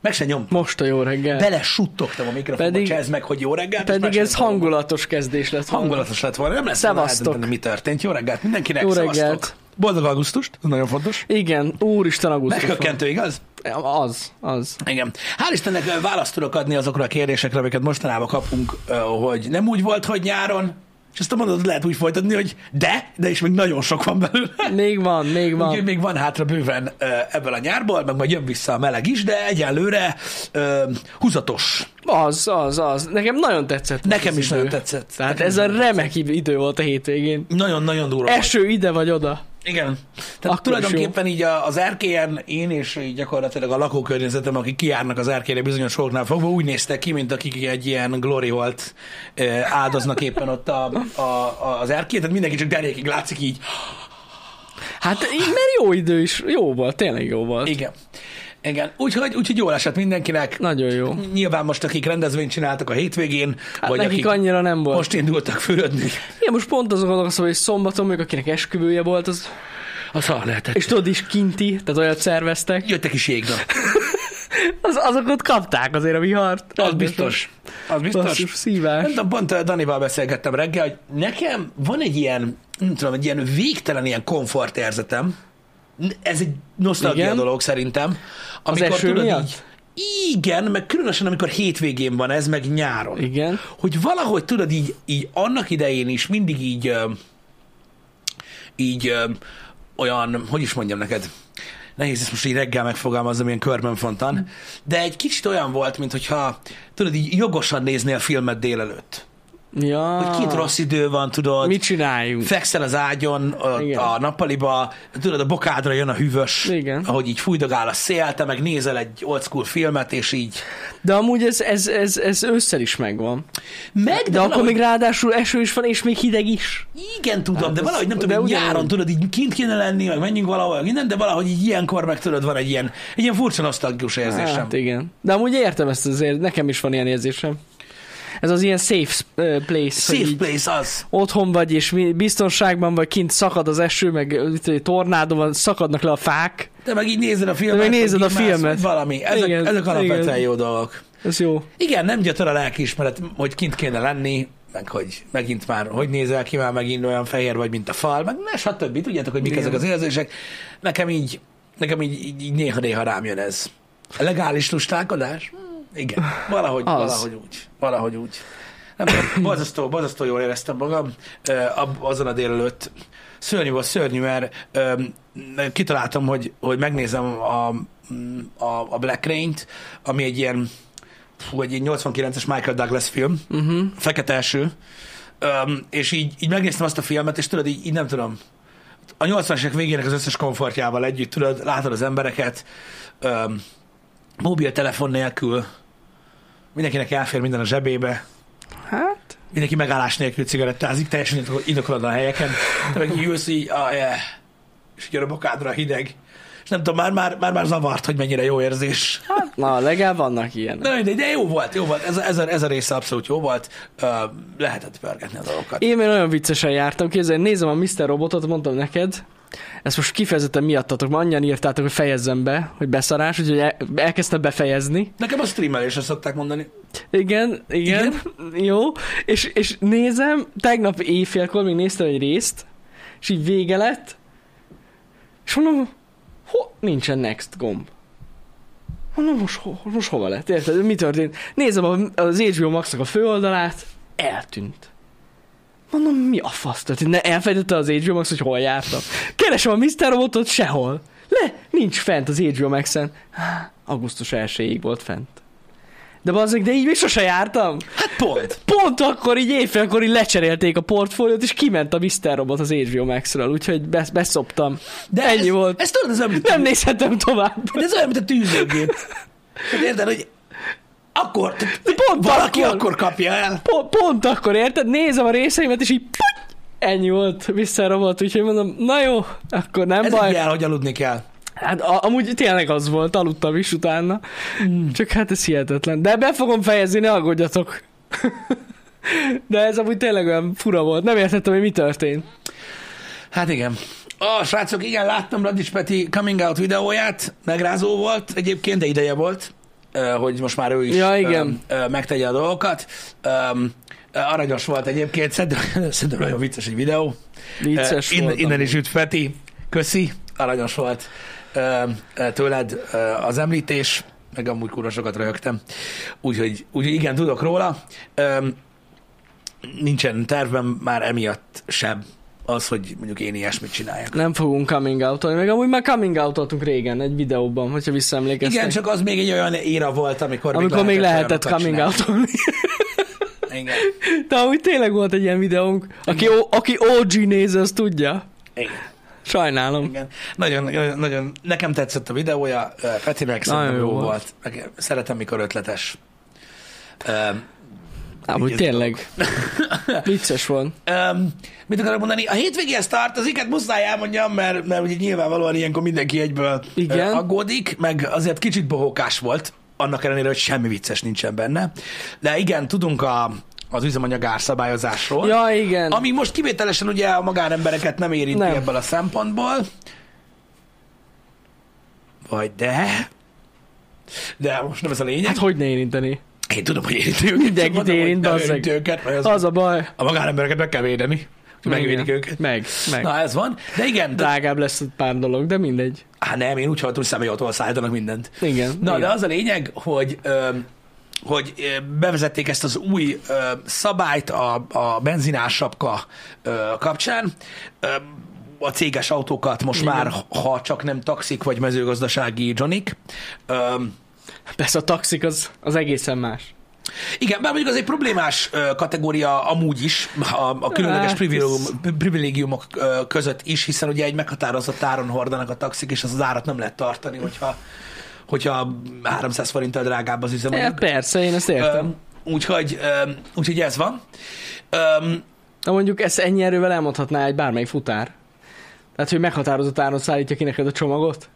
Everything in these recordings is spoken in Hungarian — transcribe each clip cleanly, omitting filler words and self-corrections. Meg se nyom. Most a jó reggel. Bele suttogtam a mikrofonba, csezd meg, hogy jó reggel. Pedig ez hangulatos kezdés lett volna. Hangulatos lett volna. Nem lesz eldönteni, mi történt. Jó reggelt mindenkinek, jó reggelt. Szevasztok. Boldog augusztust, nagyon fontos. Igen, úristen augusztus. Megkökkentő, igaz? Az. Igen. Hál' Istennek választ tudok adni azokra a kérdésekre, amiket mostanában kapunk, hogy nem úgy volt, hogy nyáron, és ezt a mondatot lehet úgy folytatni, hogy de is még nagyon sok van belőle. Még van. Úgyhogy még van hátra bőven ebből a nyárból, meg majd jön vissza a meleg is, de egyelőre húzatos. Az. Nekem nagyon tetszett. Nekem is nagyon tetszett. Tehát ez a remek idő volt a hétvégén. Nagyon durva. Eső ide vagy oda. Igen. Tehát tulajdonképpen így az erkélyen én és így gyakorlatilag a lakókörnyezetem, akik kijárnak az erkélyre bizonyos soroknál fogva, úgy néztek ki, mint akik egy ilyen glory volt áldoznak éppen ott az erkélyen. Tehát mindenki csak derékig látszik így. Hát mert jó idő is. Jó volt, tényleg jó volt. Igen. Úgyhogy jól esett mindenkinek. Nagyon jó. Nyilván most, akik rendezvényt csináltak a hétvégén, hát vagy akik annyira nem volt. Most indultak fürödni. Igen, most pont azok vannak, szóval, hogy szombaton még akinek esküvője volt, az ha lehetett. És tudod is kinti, tehát olyat szerveztek. Jöttek is jégnap. Azokat kapták azért a vihart. Az biztos. Szívás. Nem tudom, pont Danival beszélgettem reggel, hogy nekem van egy ilyen, nem tudom, egy ilyen végtelen ilyen komfortérzetem. Ez egy nosztalgia dolog szerintem. Amikor, az eső tudod, miatt? Igen, meg különösen amikor hétvégén van ez, meg nyáron. Igen. Hogy valahogy tudod így annak idején is mindig így olyan, hogy is mondjam neked, nehéz ezt most így reggel megfogalmazom, ilyen körbenfontan, de egy kicsit olyan volt, mintha tudod így jogosan nézni a filmet délelőtt. Ja. Hogy két rossz idő van, tudod. Mit csináljunk? Fekszel az ágyon, a nappaliba, tudod, a bokádra jön a hűvös, ahogy így fújdogál a szél, te meg nézel egy old school filmet, és így. De amúgy ez ősszel is megvan. De akkor még ráadásul eső is van, és még hideg is. Igen, tudom, hát de valahogy nem tudom, hogy nyáron tudod, így kint kéne lenni, meg menjünk valahol, minden, de valahogy így ilyenkor meg tudod, van egy ilyen furcsa nosztalgikus érzésem. Hát igen. De amúgy értem ezt azért, nekem is van ilyen érzésem. Ez az ilyen safe place. Safe place az. Otthon vagy, és biztonságban vagy, kint szakad az eső, meg tornádó van, szakadnak le a fák. De meg így nézed a filmet. Valami. Ezek alapvetően jó dolgok. Ez jó. Igen, nem gyötör a lelkiismeret, hogy kint kéne lenni, meg hogy megint már, hogy nézel ki, már megint olyan fehér vagy, mint a fal, meg stb. Tudjátok, hogy mik ezek az érzések. Nekem így néha-néha rám jön ez. A legális lustálkodás? Igen, valahogy úgy. Borzasztó jól éreztem magam azon a délelőtt. Szörnyű, mert kitaláltam, hogy megnézem a Black Rain-t, ami egy ilyen 89-es Michael Douglas film, Fekete eső, és így megnéztem azt a filmet, és tudod, így nem tudom, a 80-as végének az összes komfortjával együtt, tudod, látod az embereket, mobiltelefon nélkül, mindenkinek elfér minden a zsebébe, hát? Mindenki megállás nélkül cigarettázik, teljesen indokolatlan helyeken, de meg így ülsz így, és így a bokádra hideg, és nem tudom, már zavart, hogy mennyire jó érzés. Hát, na, legalább vannak ilyen. De jó volt, ez a része abszolút jó volt, lehetett pörgetni a dolgokat. Én még nagyon viccesen jártam, képzelj, nézem a Mr. Robotot, mondtam neked, ezt most kifejezetten miattatok, mert annyian írtátok, hogy fejezzem be, hogy beszarás, úgyhogy elkezdtem befejezni. Nekem a streamelésre szokták mondani. Igen. Jó. És nézem, tegnap éjfélkor még néztem egy részt, és így vége lett, és mondom, nincsen next gomb. Mondom, most hova lett? Érted? Mi történt? Nézem az HBO Max-nak a főoldalát, eltűnt. Mondom, mi a fasz? Tehát elfejtette az HBO Max, hogy hol jártam. Keresem a Mr. Robotot, sehol. Nincs fent az HBO Max-en. Augusztus 1-ig volt fent. De így még sose jártam. Hát pont. Pont akkor így éjfélkor így lecserélték a portfóliót, és kiment a Mr. Robot az HBO Max-ről, úgyhogy beszoptam. De ennyi volt. Nem nézhetem tovább. De ez olyan, mint a tűzőgép. Hát érted, hogy akkor, valaki akkor kapja el. Pont akkor, érted? Nézem a részeimet, és így ennyi volt, visszarabolt, úgyhogy mondom, na jó, akkor nem ez baj. Ez hogy aludni kell. Hát amúgy tényleg az volt, aludtam is utána, csak hát ez hihetetlen. De be fogom fejezni, ne aggódjatok. De ez amúgy tényleg olyan fura volt, nem értettem, hogy mi történt. Hát igen. Srácok, igen, láttam Radics Peti coming out videóját, megrázó volt egyébként, de ideje volt. hogy most már ő is megtegye a dolgokat. Aranyos volt egyébként, szerintem nagyon vicces egy videó. Vicces volt. Innen is üdv Peti, köszi, aranyos volt tőled az említés, meg amúgy kurva sokat röhögtem. Úgyhogy igen, tudok róla. Nincsen tervben már emiatt sem az, hogy mondjuk én ilyesmit csináljak. Nem fogunk coming out-olni, meg amúgy már coming out-oltunk régen egy videóban, hogyha visszaemlékeztek. Igen, csak az még egy olyan éra volt, amikor még lehetett coming out-olni. Igen. De amúgy tényleg volt egy ilyen videónk, aki OG néző, az tudja. Igen. Sajnálom. Igen. Nagyon, nekem tetszett a videója, Petinek szerintem jó volt. Szeretem, mikor ötletes. Amúgy tényleg. Vicces volt. Mit akarok mondani? A hétvégéhez tartozik, hát muszáj elmondjam, mert ugye nyilvánvalóan ilyenkor mindenki egyből aggódik, meg azért kicsit bohókás volt, annak ellenére, hogy semmi vicces nincsen benne. De igen, tudunk az üzemanyag árszabályozásról. Ja, igen. Ami most kivételesen ugye a magánembereket nem érinti ebből a szempontból. Vagy de most nem ez a lényeg. Hát hogy ne érinteni? Én tudom, hogy érinti őket. Mindenkit érint, az a baj. A magánembereket meg kell védeni. Megvédik őket. Meg. Na, ez van. De igen. Drágább lesz pár dolog, de mindegy. Hát nem, én úgy hallottam, hogy személyautóval szállítanak mindent. Igen. Na, de az a lényeg, hogy bevezették ezt az új szabályt a benzinársapka kapcsán. A céges autókat most már, ha csak nem taxik vagy mezőgazdasági Johnik. Persze a taxik az egészen más. Igen, bár mondjuk az egy problémás kategória amúgy is, a különleges privilégiumok között is, hiszen ugye egy meghatározott áron hordanak a taxik, és az árat nem lehet tartani, hogyha 300 forinttal drágább az üzemanyag. Persze, én ezt értem. Úgyhogy ez van. Na mondjuk ezt ennyi erővel elmondhatná egy bármelyik futár. Tehát, hogy meghatározott áron szállítja ki neked a csomagot,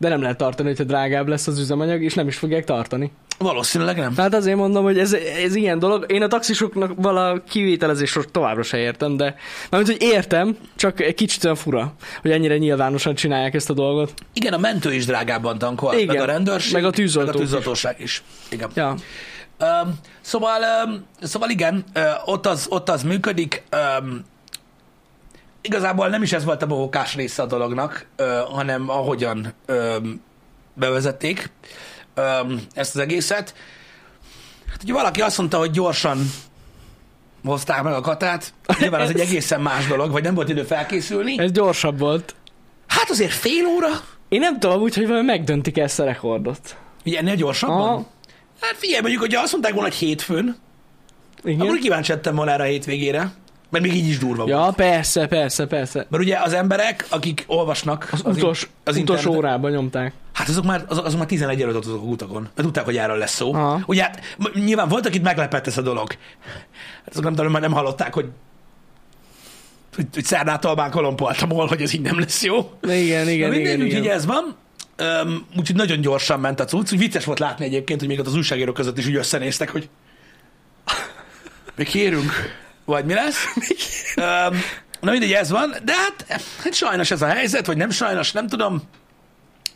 de nem lehet tartani, hogyha drágább lesz az üzemanyag, és nem is fogják tartani. Valószínűleg nem. Tehát azért mondom, hogy ez ilyen dolog. Én a taxisoknak vala kivételezésről továbbra se értem, de mármint, hogy értem, csak egy kicsit olyan fura, hogy ennyire nyilvánosan csinálják ezt a dolgot. Igen, a mentő is drágábban tankol, meg a rendőrség, meg a tűzoltóság is. Igen. Ja. Szóval igen, ott az működik. Igazából nem is ez volt a bohókás része a dolognak, hanem ahogyan bevezették ezt az egészet. Hát ugye valaki azt mondta, hogy gyorsan hozták meg a katát, nyilván az egy egészen más dolog, vagy nem volt idő felkészülni. Ez gyorsabb volt. Hát azért fél óra. Én nem tudom úgy, hogy valami megdöntik ezt a rekordot. Ugye ennél gyorsabban? Aha. Hát figyelj, mondjuk, hogy azt mondták volna, hogy hétfőn, igen, akkor kíváncsi lettem volna erre a hétvégére. Mert még így is durva volt. Ja, persze. Mert ugye az emberek, akik olvasnak... Az utolsó órában nyomták. Hát azok már 11 előtt azok utakon. Mert tudták, hogy erről lesz szó. Aha. Ugye hát nyilván volt, akit meglepett ez a dolog. Hát azok nem hallották, hogy Szernától már kolompoltam volna, hogy ez így nem lesz jó. Igen. Úgyhogy ez van. Úgyhogy nagyon gyorsan ment a cucc. Úgy vicces volt látni egyébként, hogy még ott az újságírók között is úgy összenéztek, hogy még kérünk. Vagy mi lesz? Na mindegy, ez van, de hát sajnos ez a helyzet, vagy nem sajnos, nem tudom.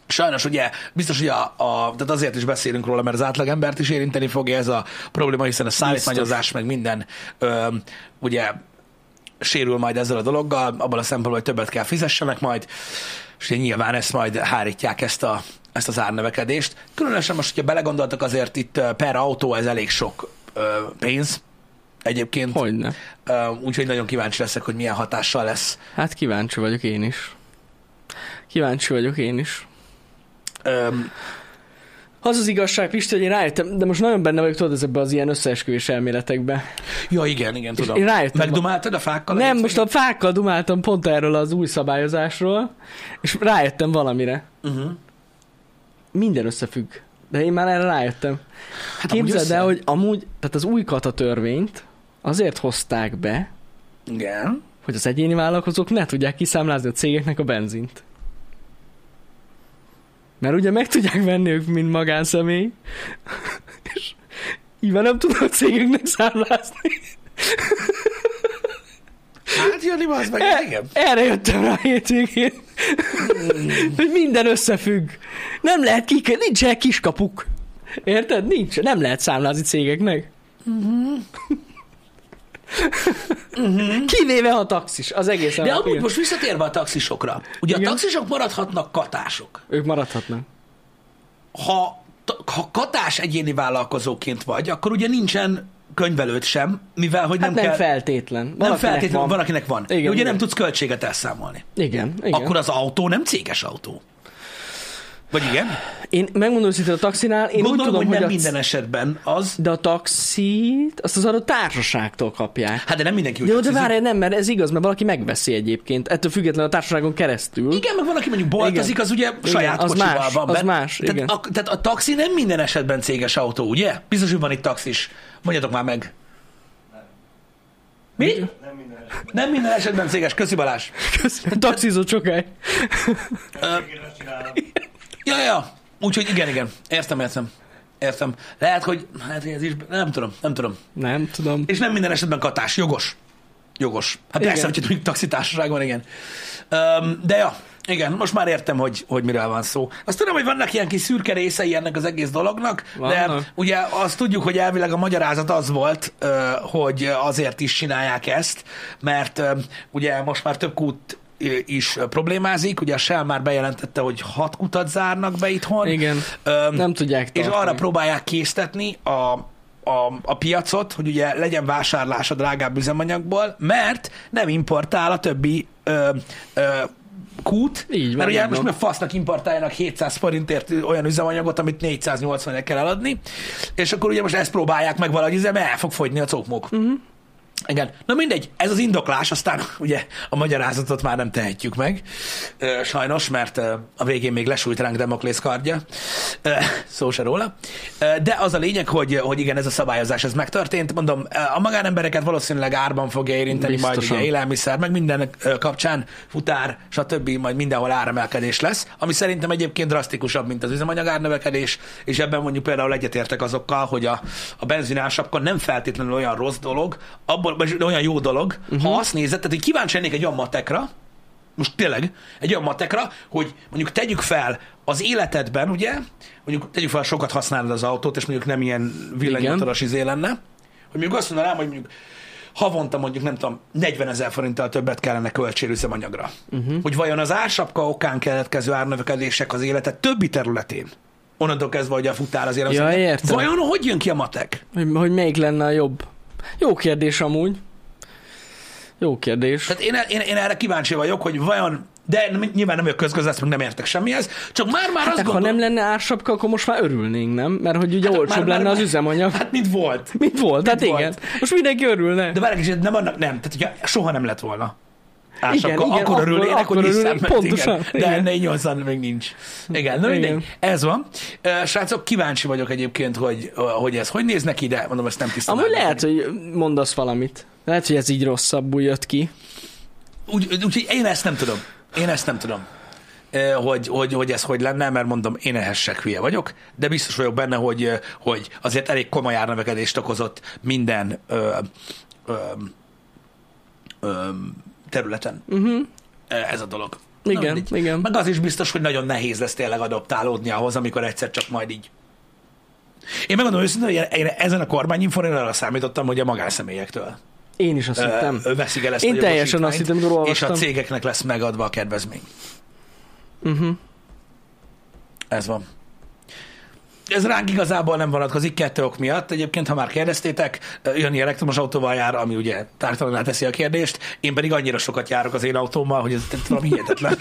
Sajnos ugye, biztos, hogy tehát azért is beszélünk róla, mert az átlagembert is érinteni fogja ez a probléma, hiszen a szállítmányozás meg minden ugye sérül majd ezzel a dologgal, abban a szempontból, hogy többet kell fizessenek majd, és ugye nyilván ezt majd hárítják ezt az árnövekedést. Különösen most, hogyha belegondoltak, azért itt per autó ez elég sok pénz, egyébként. Hogyne. Úgyhogy nagyon kíváncsi leszek, hogy milyen hatással lesz. Hát kíváncsi vagyok én is. Az az igazság, Pisti, hogy én rájöttem, de most nagyon benne vagyok, tudod, ezekben az ilyen összeesküvés elméletekbe. Ja, igen, tudom. Én rájöttem. Megdumáltad a fákkal? Nem, most a fákkal dumáltam pont erről az új szabályozásról, és rájöttem valamire. Uh-huh. Minden összefügg. De én már erre rájöttem. Hát képzeld el, hogy amúgy, tehát az új kata törvényt azért hozták be, igen, hogy az egyéni vállalkozók ne tudják kiszámlázni a cégeknek a benzint. Mert ugye meg tudják venni ők, mint magánszemély, és így nem tudnak a cégeknek számlázni. Hát Jani, az meg engem. Erre jöttem rá hétvégén. Hogy minden összefügg. Nem lehet nincs el kiskapuk. Érted? Nincs. Nem lehet számlázni cégeknek. Uh-huh. Uh-huh. Kivéve a taxis, az egész. De amúgy most visszatérve a taxisokra. Ugye igen? A taxisok maradhatnak katások. Ők maradhatnak. Ha katás egyéni vállalkozóként vagy, akkor ugye nincsen könyvelőd sem, mivel hogy nem kell... Hát nem feltétlen. Nem feltétlen, van valakinek van. Igen, ugye igen. Nem tudsz költséget elszámolni. Igen, igen. Akkor az autó nem céges autó. Vagy igen? Én megmondom szintén a taxinál, én gondolom, úgy tudom, hogy nem minden esetben az... De a taxit, azt az adott társaságtól kapják. Hát de nem mindenki úgy taxizik. De várj, nem, mert ez igaz, mert valaki megveszi egyébként. Ettől függetlenül a társaságon keresztül. Igen, meg valaki mondjuk boltozik, az ugye igen, saját az kocsival más, van. Az benne. Más, igen. Tehát a taxi nem minden esetben céges autó, ugye? Biztos, hogy van itt taxis. Mondjatok már meg. Mi? Nem minden esetben céges. Köszi Balázs. Taxizó sokáig. Ja. Úgyhogy igen. Értem. Lehet, hogy ez is... Nem tudom. Nem tudom. És nem minden esetben katás. Jogos. Hát persze, hogyha tudjuk taxitársaság van, igen. De ja, igen, most már értem, hogy miről van szó. Azt tudom, hogy vannak ilyen kis szürke részei ennek az egész dolognak, de ugye azt tudjuk, hogy elvileg a magyarázat az volt, hogy azért is csinálják ezt, mert ugye most már több kút is problémázik. Ugye a Shell már bejelentette, hogy 6 kutat zárnak be itthon. Igen, nem tudják tartani. És arra próbálják késztetni a piacot, hogy ugye legyen vásárlás a drágább üzemanyagból, mert nem importál a többi kút. Így van, mert ugye most már fasznak importáljanak 700 forintért olyan üzemanyagot, amit 480-ért kell eladni, és akkor ugye most ezt próbálják meg valahogy, mert el fog fogyni a cokmok. Uh-huh. Igen. Na mindegy, ez az indoklás, aztán ugye a magyarázatot már nem tehetjük meg, sajnos, mert a végén még lesújt ránk Demoklész kardja, szó se róla, de az a lényeg, hogy igen, ez a szabályozás, ez megtörtént, mondom, a magánembereket valószínűleg árban fogja érinteni, biztosan. Majd ugye élelmiszer, meg minden kapcsán, futár, stb., majd mindenhol áremelkedés lesz, ami szerintem egyébként drasztikusabb, mint az üzemanyag árnövekedés, és ebben mondjuk például egyetértek azokkal, hogy a benzinársapkon nem feltétlenül olyan rossz dolog, olyan jó dolog, ha azt nézed, tehát hogy kíváncsi lennék egy olyan matekra, most tényleg, egy olyan matekra, hogy mondjuk tegyük fel az életedben, ugye, mondjuk tegyük fel, sokat használod az autót, és mondjuk nem ilyen villanyomotoros izé lenne, hogy mondjuk azt mondanám, hogy mondjuk havonta mondjuk, nem tudom, 40 000 forinttal többet kellene költsél üzemanyagra. Hogy vajon az ársapka okán keletkező árnövekedések az életed többi területén, onnantól kezdve, hogy a futár az élelmiszer. Ja, vajon hogy jön ki a matek? Hogy melyik lenne a jobb? Jó kérdés amúgy. Jó kérdés. Tehát én erre kíváncsi vagyok, hogy vajon, de nyilván nem vagyok közgazdász, meg nem értek semmihez, csak már hát azt gondolom... Ha nem lenne ársapka, akkor most már örülnénk, nem? Mert hogy ugye hát olcsóbb lenne az üzemanyag. Hát mit volt? Hát igen. Most mindenki örülne. De várj egy kicsit, nem. Tehát ugye soha nem lett volna ársapka. Igen, akkor örülnének, hogy hiszem, pontosan. Igen. De ennél 80 még nincs. Igen, na mindegy. Ez van. Srácok, kíváncsi vagyok egyébként, hogy ez hogy néz neki, de mondom, ezt nem tisztán. Amúgy lehet, hogy mondasz valamit. Lehet, hogy ez így rosszabbul jött ki. Úgyhogy én ezt nem tudom, hogy ez hogy lenne, mert mondom, én ehhez hülye vagyok, de biztos vagyok benne, hogy azért elég komoly árnövekedést okozott minden területen. Uh-huh. Ez a dolog. Igen. Meg az is biztos, hogy nagyon nehéz lesz tényleg adaptálódni ahhoz, amikor egyszer csak majd így. Én megmondom őszintén, hogy én ezen a kormányinformára arra számítottam, hogy a magánszemélyektől. Én is azt hittem. Veszik el ezt én a teljesen azt hittem, hogy és a cégeknek lesz megadva a kedvezmény. Uh-huh. Ez van. Ez ránk igazából nem vonatkozik 2 ok miatt. Egyébként, ha már kérdeztétek, Jani elektromos autóval jár, ami ugye tártalaná teszi a kérdést. Én pedig annyira sokat járok az én autómmal, hogy ez valami hihetetlen.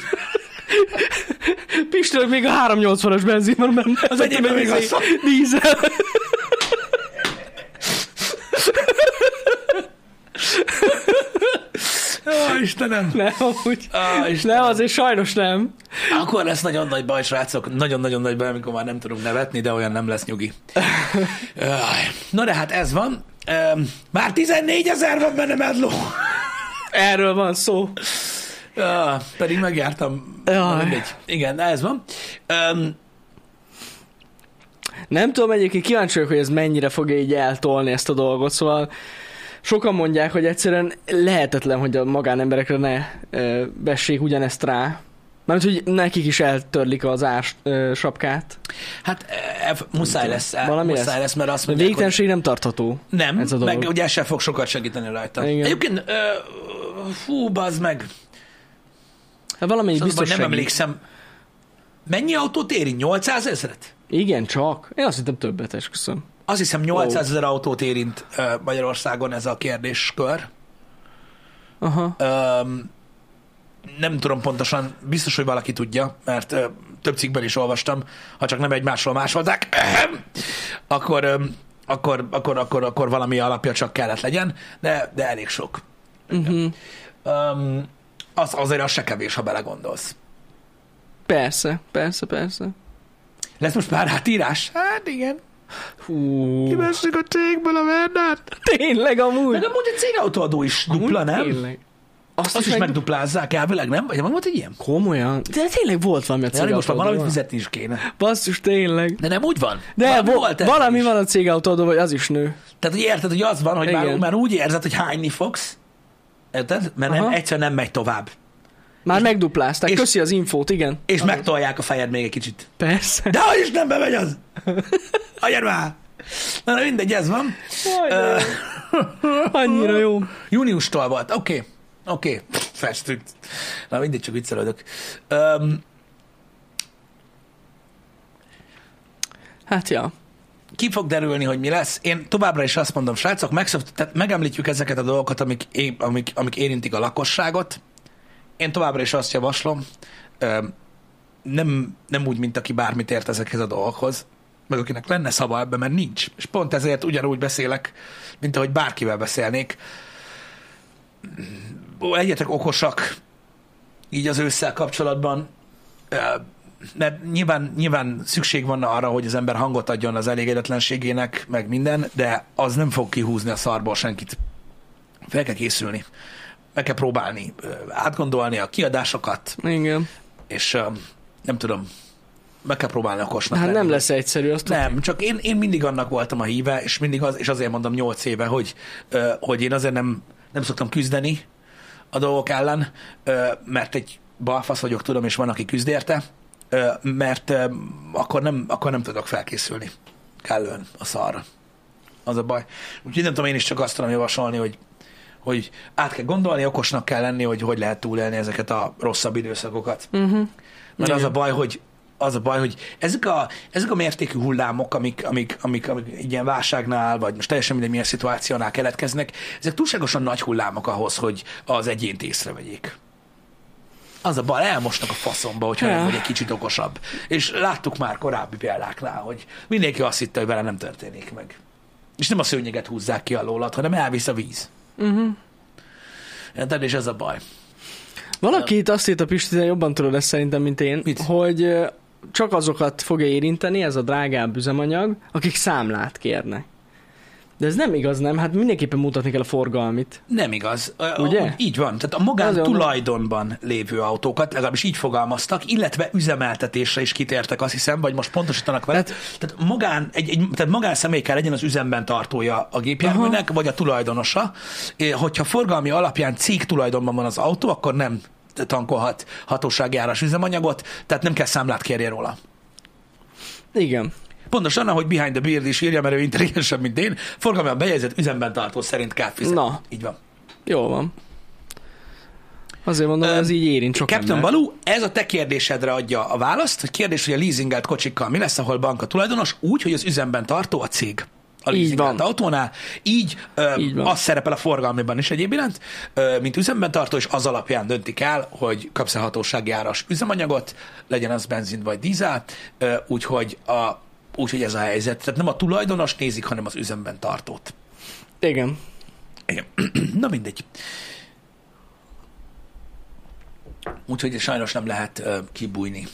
Pistők még a 380-as benzin van benne. Az egyébben még az dízel. Ó, Istenem! Nem, azért sajnos nem. Akkor lesz nagyon nagy baj, srácok. Nagyon-nagyon nagy baj, amikor már nem tudunk nevetni, de olyan nem lesz nyugi. Na de hát ez van. Már 14 000 van benne medló. Erről van szó. Pedig megjártam. Igen, ez van. Nem tudom, egyébként kíváncsi vagyok, hogy ez mennyire fogja így eltolni ezt a dolgot, szóval sokan mondják, hogy egyszerűen lehetetlen, hogy a magánemberekre ne vessék ugyanezt rá, Mert hogy nekik is eltörlik az ás sapkát. Hát muszáj lesz. Muszáj lesz, mert azt mondják, végtelenség nem tartható. Nem, ez a dolog. Meg ugye sem fog sokat segíteni rajta. Igen. Egyébként, fú, bazd meg. Hát valami biztos segít. Nem emlékszem. Mennyi autót éri? 800 000? Igen, csak. Én azt hittem többet, esküszöm. Azt hiszem 800 000 autót érint Magyarországon ez a kérdéskör. Aha. Nem tudom pontosan, biztos, hogy valaki tudja, mert több cikkben is olvastam, ha csak nem egymásról másolták, akkor valami alapja csak kellett legyen, de elég sok. Uh-huh. Azért az se kevés, ha belegondolsz. Persze. Lesz most már átírás? Hát igen. Kiveszünk a cégből a Vernát. Tényleg amúgy. Meg amúgy a cégautóadó is dupla, nem? Tényleg. Azt is megduplázzák elvileg, nem? Vagy van volt egy ilyen? Komolyan. De tényleg volt valami a cégautóadó. Most már valamit fizetni is kéne. Basszus, tényleg. De nem úgy van. De valami van a cégautóadó, vagy az is nő. Tehát hogy érted, hogy az van, hogy már úgy érzed, hogy hányni fogsz. Érted? Mert egyszerűen nem megy tovább. Már megduplázták, köszi az infót, igen. És megtolják a fejed még egy kicsit. Persze. De hogy is nem bemegy az! Hagyjad már! Na mindegy, ez van. Annyira jó. Júniustól volt, oké. Festünk. Na mindig csak viccelődök. Hát ja. Ki fog derülni, hogy mi lesz? Én továbbra is azt mondom, srácok, megemlítjük ezeket a dolgokat, amik érintik a lakosságot. Én továbbra is azt javaslom, nem úgy, mint aki bármit ért ezekhez a dolgokhoz, meg akinek lenne szava ebben, mert nincs. És pont ezért ugyanúgy beszélek, mint ahogy bárkivel beszélnék. Legyetek okosak így az ősszel kapcsolatban, mert nyilván szükség van arra, hogy az ember hangot adjon az elégedetlenségének, meg minden, de az nem fog kihúzni a szarból senkit. Fel kell készülni. Meg kell próbálni átgondolni a kiadásokat. Igen. És nem tudom, meg kell próbálni okosnak. Hát nem lesz egyszerű. Azt nem, csak én mindig annak voltam a híve, és mindig és azért mondom 8 éve, hogy én azért nem szoktam küzdeni a dolgok ellen, mert egy balfasz vagyok, tudom, és van, aki küzd érte, mert akkor nem tudok felkészülni kellően a szarra. Az a baj. Úgyhogy nem tudom, én is csak azt tudom javasolni, hogy át kell gondolni, okosnak kell lenni, hogy lehet túlélni ezeket a rosszabb időszakokat. Uh-huh. Mert az a baj, hogy ezek a mértékű hullámok, amik egy ilyen válságnál, vagy most teljesen mindegy milyen szituációnál keletkeznek, ezek túlságosan nagy hullámok ahhoz, hogy az egyént észrevegyék. Az a baj, elmosnak a faszomba, hogyha nem vagy egy kicsit okosabb. És láttuk már korábbi példáknál, hogy mindenki azt hitte, hogy vele nem történik meg. És nem a szőnyeget húzzák ki alólad, hanem elvisz a víz. Uh-huh. Érted, és ez a baj. Valaki itt azt írt a Pistitán, jobban tudod ezt szerintem, mint én, mit? Hogy csak azokat fogja érinteni ez a drágább üzemanyag, akik számlát kérnek. De ez nem igaz, nem? Hát mindenképpen mutatni kell a forgalmit. Nem igaz. Ugye? Így van. Tehát a magán tulajdonban lévő autókat, legalábbis így fogalmaztak, illetve üzemeltetésre is kitértek, azt hiszem, vagy most pontosítanak vele. Tehát magán személy kell legyen az üzemben tartója a gépjárműnek, vagy a tulajdonosa. Hogyha forgalmi alapján cég tulajdonban van az autó, akkor nem tankolhat hatósági áras üzemanyagot, tehát nem kell számlát kérni róla. Igen. Pontosan, ahogy Behind the Beard is írja, mert ő intelligensebb, mint én, forgalmában bejegyzett üzemben tartó szerint kell fizetni. Na. Így van. Jó van. Azért mondom, ez így érint sok Captain ember. Balú, ez a te kérdésedre adja a választ. A kérdés, hogy a leasingelt kocsikkal mi lesz, ahol banka tulajdonos, úgy, hogy az üzemben tartó a cég. A leasingelt autónál. Így az szerepel a forgalmiban is egyéb iránt, mint üzemben tartó, és az alapján döntik el, hogy kapsz-e hatósági áras üzemanyagot, legyen az benzin vagy dízel, úgyhogy ez a helyzet. Tehát nem a tulajdonos nézik, hanem az üzemben tartót. Igen. Na mindegy. Úgyhogy sajnos nem lehet kibújni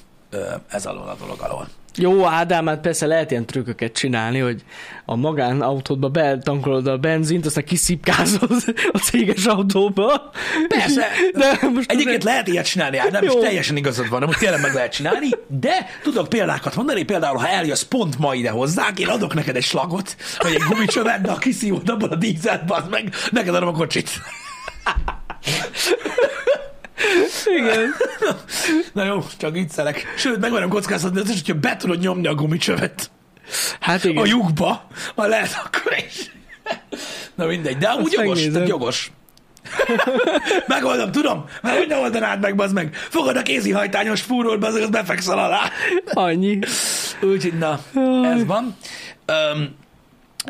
ez alól a dolog alól. Jó, Ádám, hát persze lehet ilyen trükköket csinálni, hogy a magánautódba betankolod a benzint, aztán kiszipkázod a céges autóba. Persze. De most egyébként lehet ilyet csinálni, Ádám, és teljesen igazad van, amúgy tényleg meg lehet csinálni, de tudok példákat mondani, például, ha eljössz pont ma ide hozzánk, én adok neked egy slagot, vagy egy gumicsöved, de ha kiszívod abban a dízelt, bazd meg, neked adom a kocsit. Igen. Na jó, csak viccelek. Sőt, meg valam kockáztatni, az is, hogyha be tudod nyomni a gumicsövet. Hát igen. A lyukba, ha lehet, akkor is. Na mindegy, de amúgy jogos, tehát jogos. Megoldom, tudom, mert hogy ne oldanád meg, bazd meg. Fogod a kézihajtányos fúról, bazd meg, az befekszel alá. Annyi. Úgyhogy na, ez van.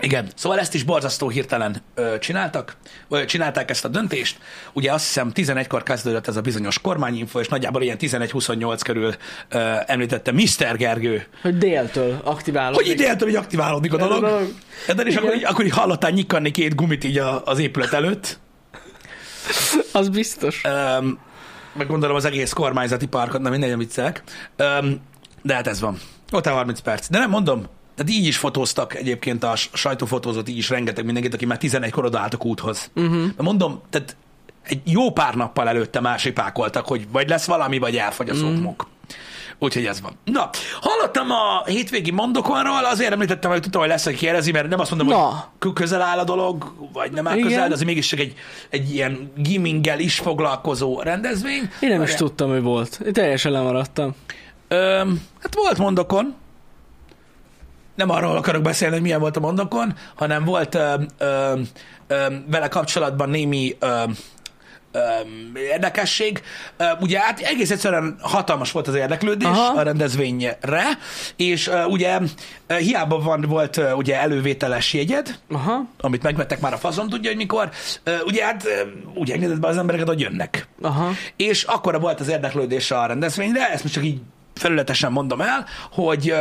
Igen, szóval ezt is borzasztó hirtelen csinálták ezt a döntést. Ugye azt hiszem 11-kor kezdődött ez a bizonyos kormányinfo, és nagyjából ilyen 11-28 körül említette Mr. Gergő. Hogy déltől aktiválódik. Hogy déltől így aktiválódik a dolog. És akkor így hallottál nyikkanni két gumit így az épület előtt. Az biztos. Meg gondolom az egész kormányzati parkot, nem mindegy, amit szek. De hát ez van. Ott 30 perc. De nem mondom, tehát így is fotóztak egyébként, a sajtófotózott így is rengeteg mindenkit, aki már 11-kor odaállt a kúthoz. Uh-huh. Mondom, tehát egy jó pár nappal előtte már sipákoltak, hogy vagy lesz valami, vagy elfogy a szokmok. Úgyhogy ez van. Na, hallottam a hétvégi mondokonról, azért említettem, hogy tudtam, hogy lesz, aki kérdezi, mert nem azt mondom, hogy közel áll a dolog, vagy nem áll közel, de azért mégis csak egy ilyen gaminggel is foglalkozó rendezvény. Én nem is tudtam, hogy volt. Én teljesen lemaradtam. Hát volt mondokon. Nem arról akarok beszélni, hogy milyen volt a mondokon, hanem volt vele kapcsolatban némi érdekesség. Ugye hát egész egyszerűen hatalmas volt az érdeklődés a rendezvényre, és ugye hiába volt ugye elővételes jegyed, amit megvettek már a fazon, tudja, hogy mikor. Ugye hát úgy engedett be az embereket, hogy jönnek. És akkora volt az érdeklődés a rendezvényre, ezt most csak így felületesen mondom el, hogy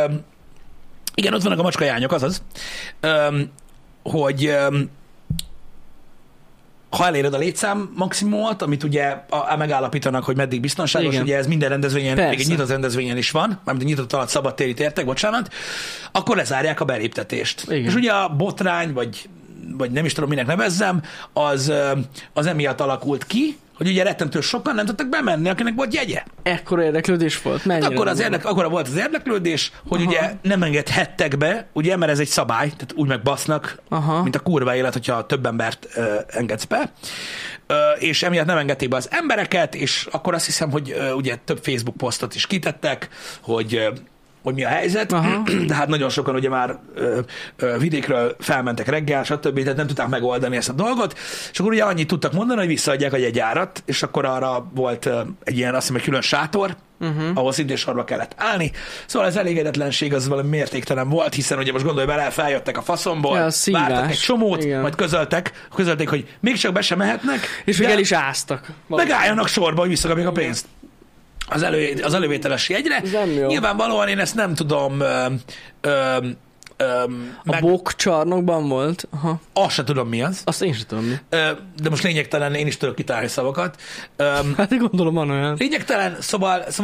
igen, ott vannak a macskajányok, azaz, hogy ha eléred a létszám maximumot, amit ugye megállapítanak, hogy meddig biztonságos, igen. Ugye ez minden rendezvényen, még egy nyitott rendezvényen is van, mármint nyitott alatt szabadtérit értek, bocsánat, akkor lezárják a beléptetést. Igen. És ugye a botrány, vagy nem is tudom, minek nevezzem, az emiatt alakult ki, hogy ugye rettentő sokan nem tudtak bemenni, akinek volt jegye. Ekkora érdeklődés volt? Akkora volt az érdeklődés, hogy ugye nem engedhettek be, ugye, mert ez egy szabály, tehát úgy megbasznak, mint a kurva élet, hogyha több embert engedsz be, és emiatt nem engedték be az embereket, és akkor azt hiszem, hogy ugye több Facebook posztot is kitettek, hogy mi a helyzet, de hát nagyon sokan ugye már vidékről felmentek reggel, stb., tehát nem tudták megoldani ezt a dolgot, és akkor ugye annyit tudtak mondani, hogy visszaadják a jegyárat, és akkor arra volt egy ilyen, azt hiszem, egy külön sátor, ahol szintén sorba kellett állni. Szóval az elégedetlenség az valami mértéktelen volt, hiszen ugye most gondolj bele, feljöttek a faszomból, vártak egy csomót, igen. Majd közölték, hogy még csak be sem mehetnek, és még el is áztak. Megálljanak sorba, hogy visszakapják a pénzt. Az elővételes jegyre. Nyilvánvalóan én ezt nem tudom. A bokcsarnokban volt? Azt se tudom, mi az. Azt én sem tudom, mi. De most lényegtelen, én is tudok kitálni szavakat. Hát én gondolom, van olyan. Lényegtelen, szóval ez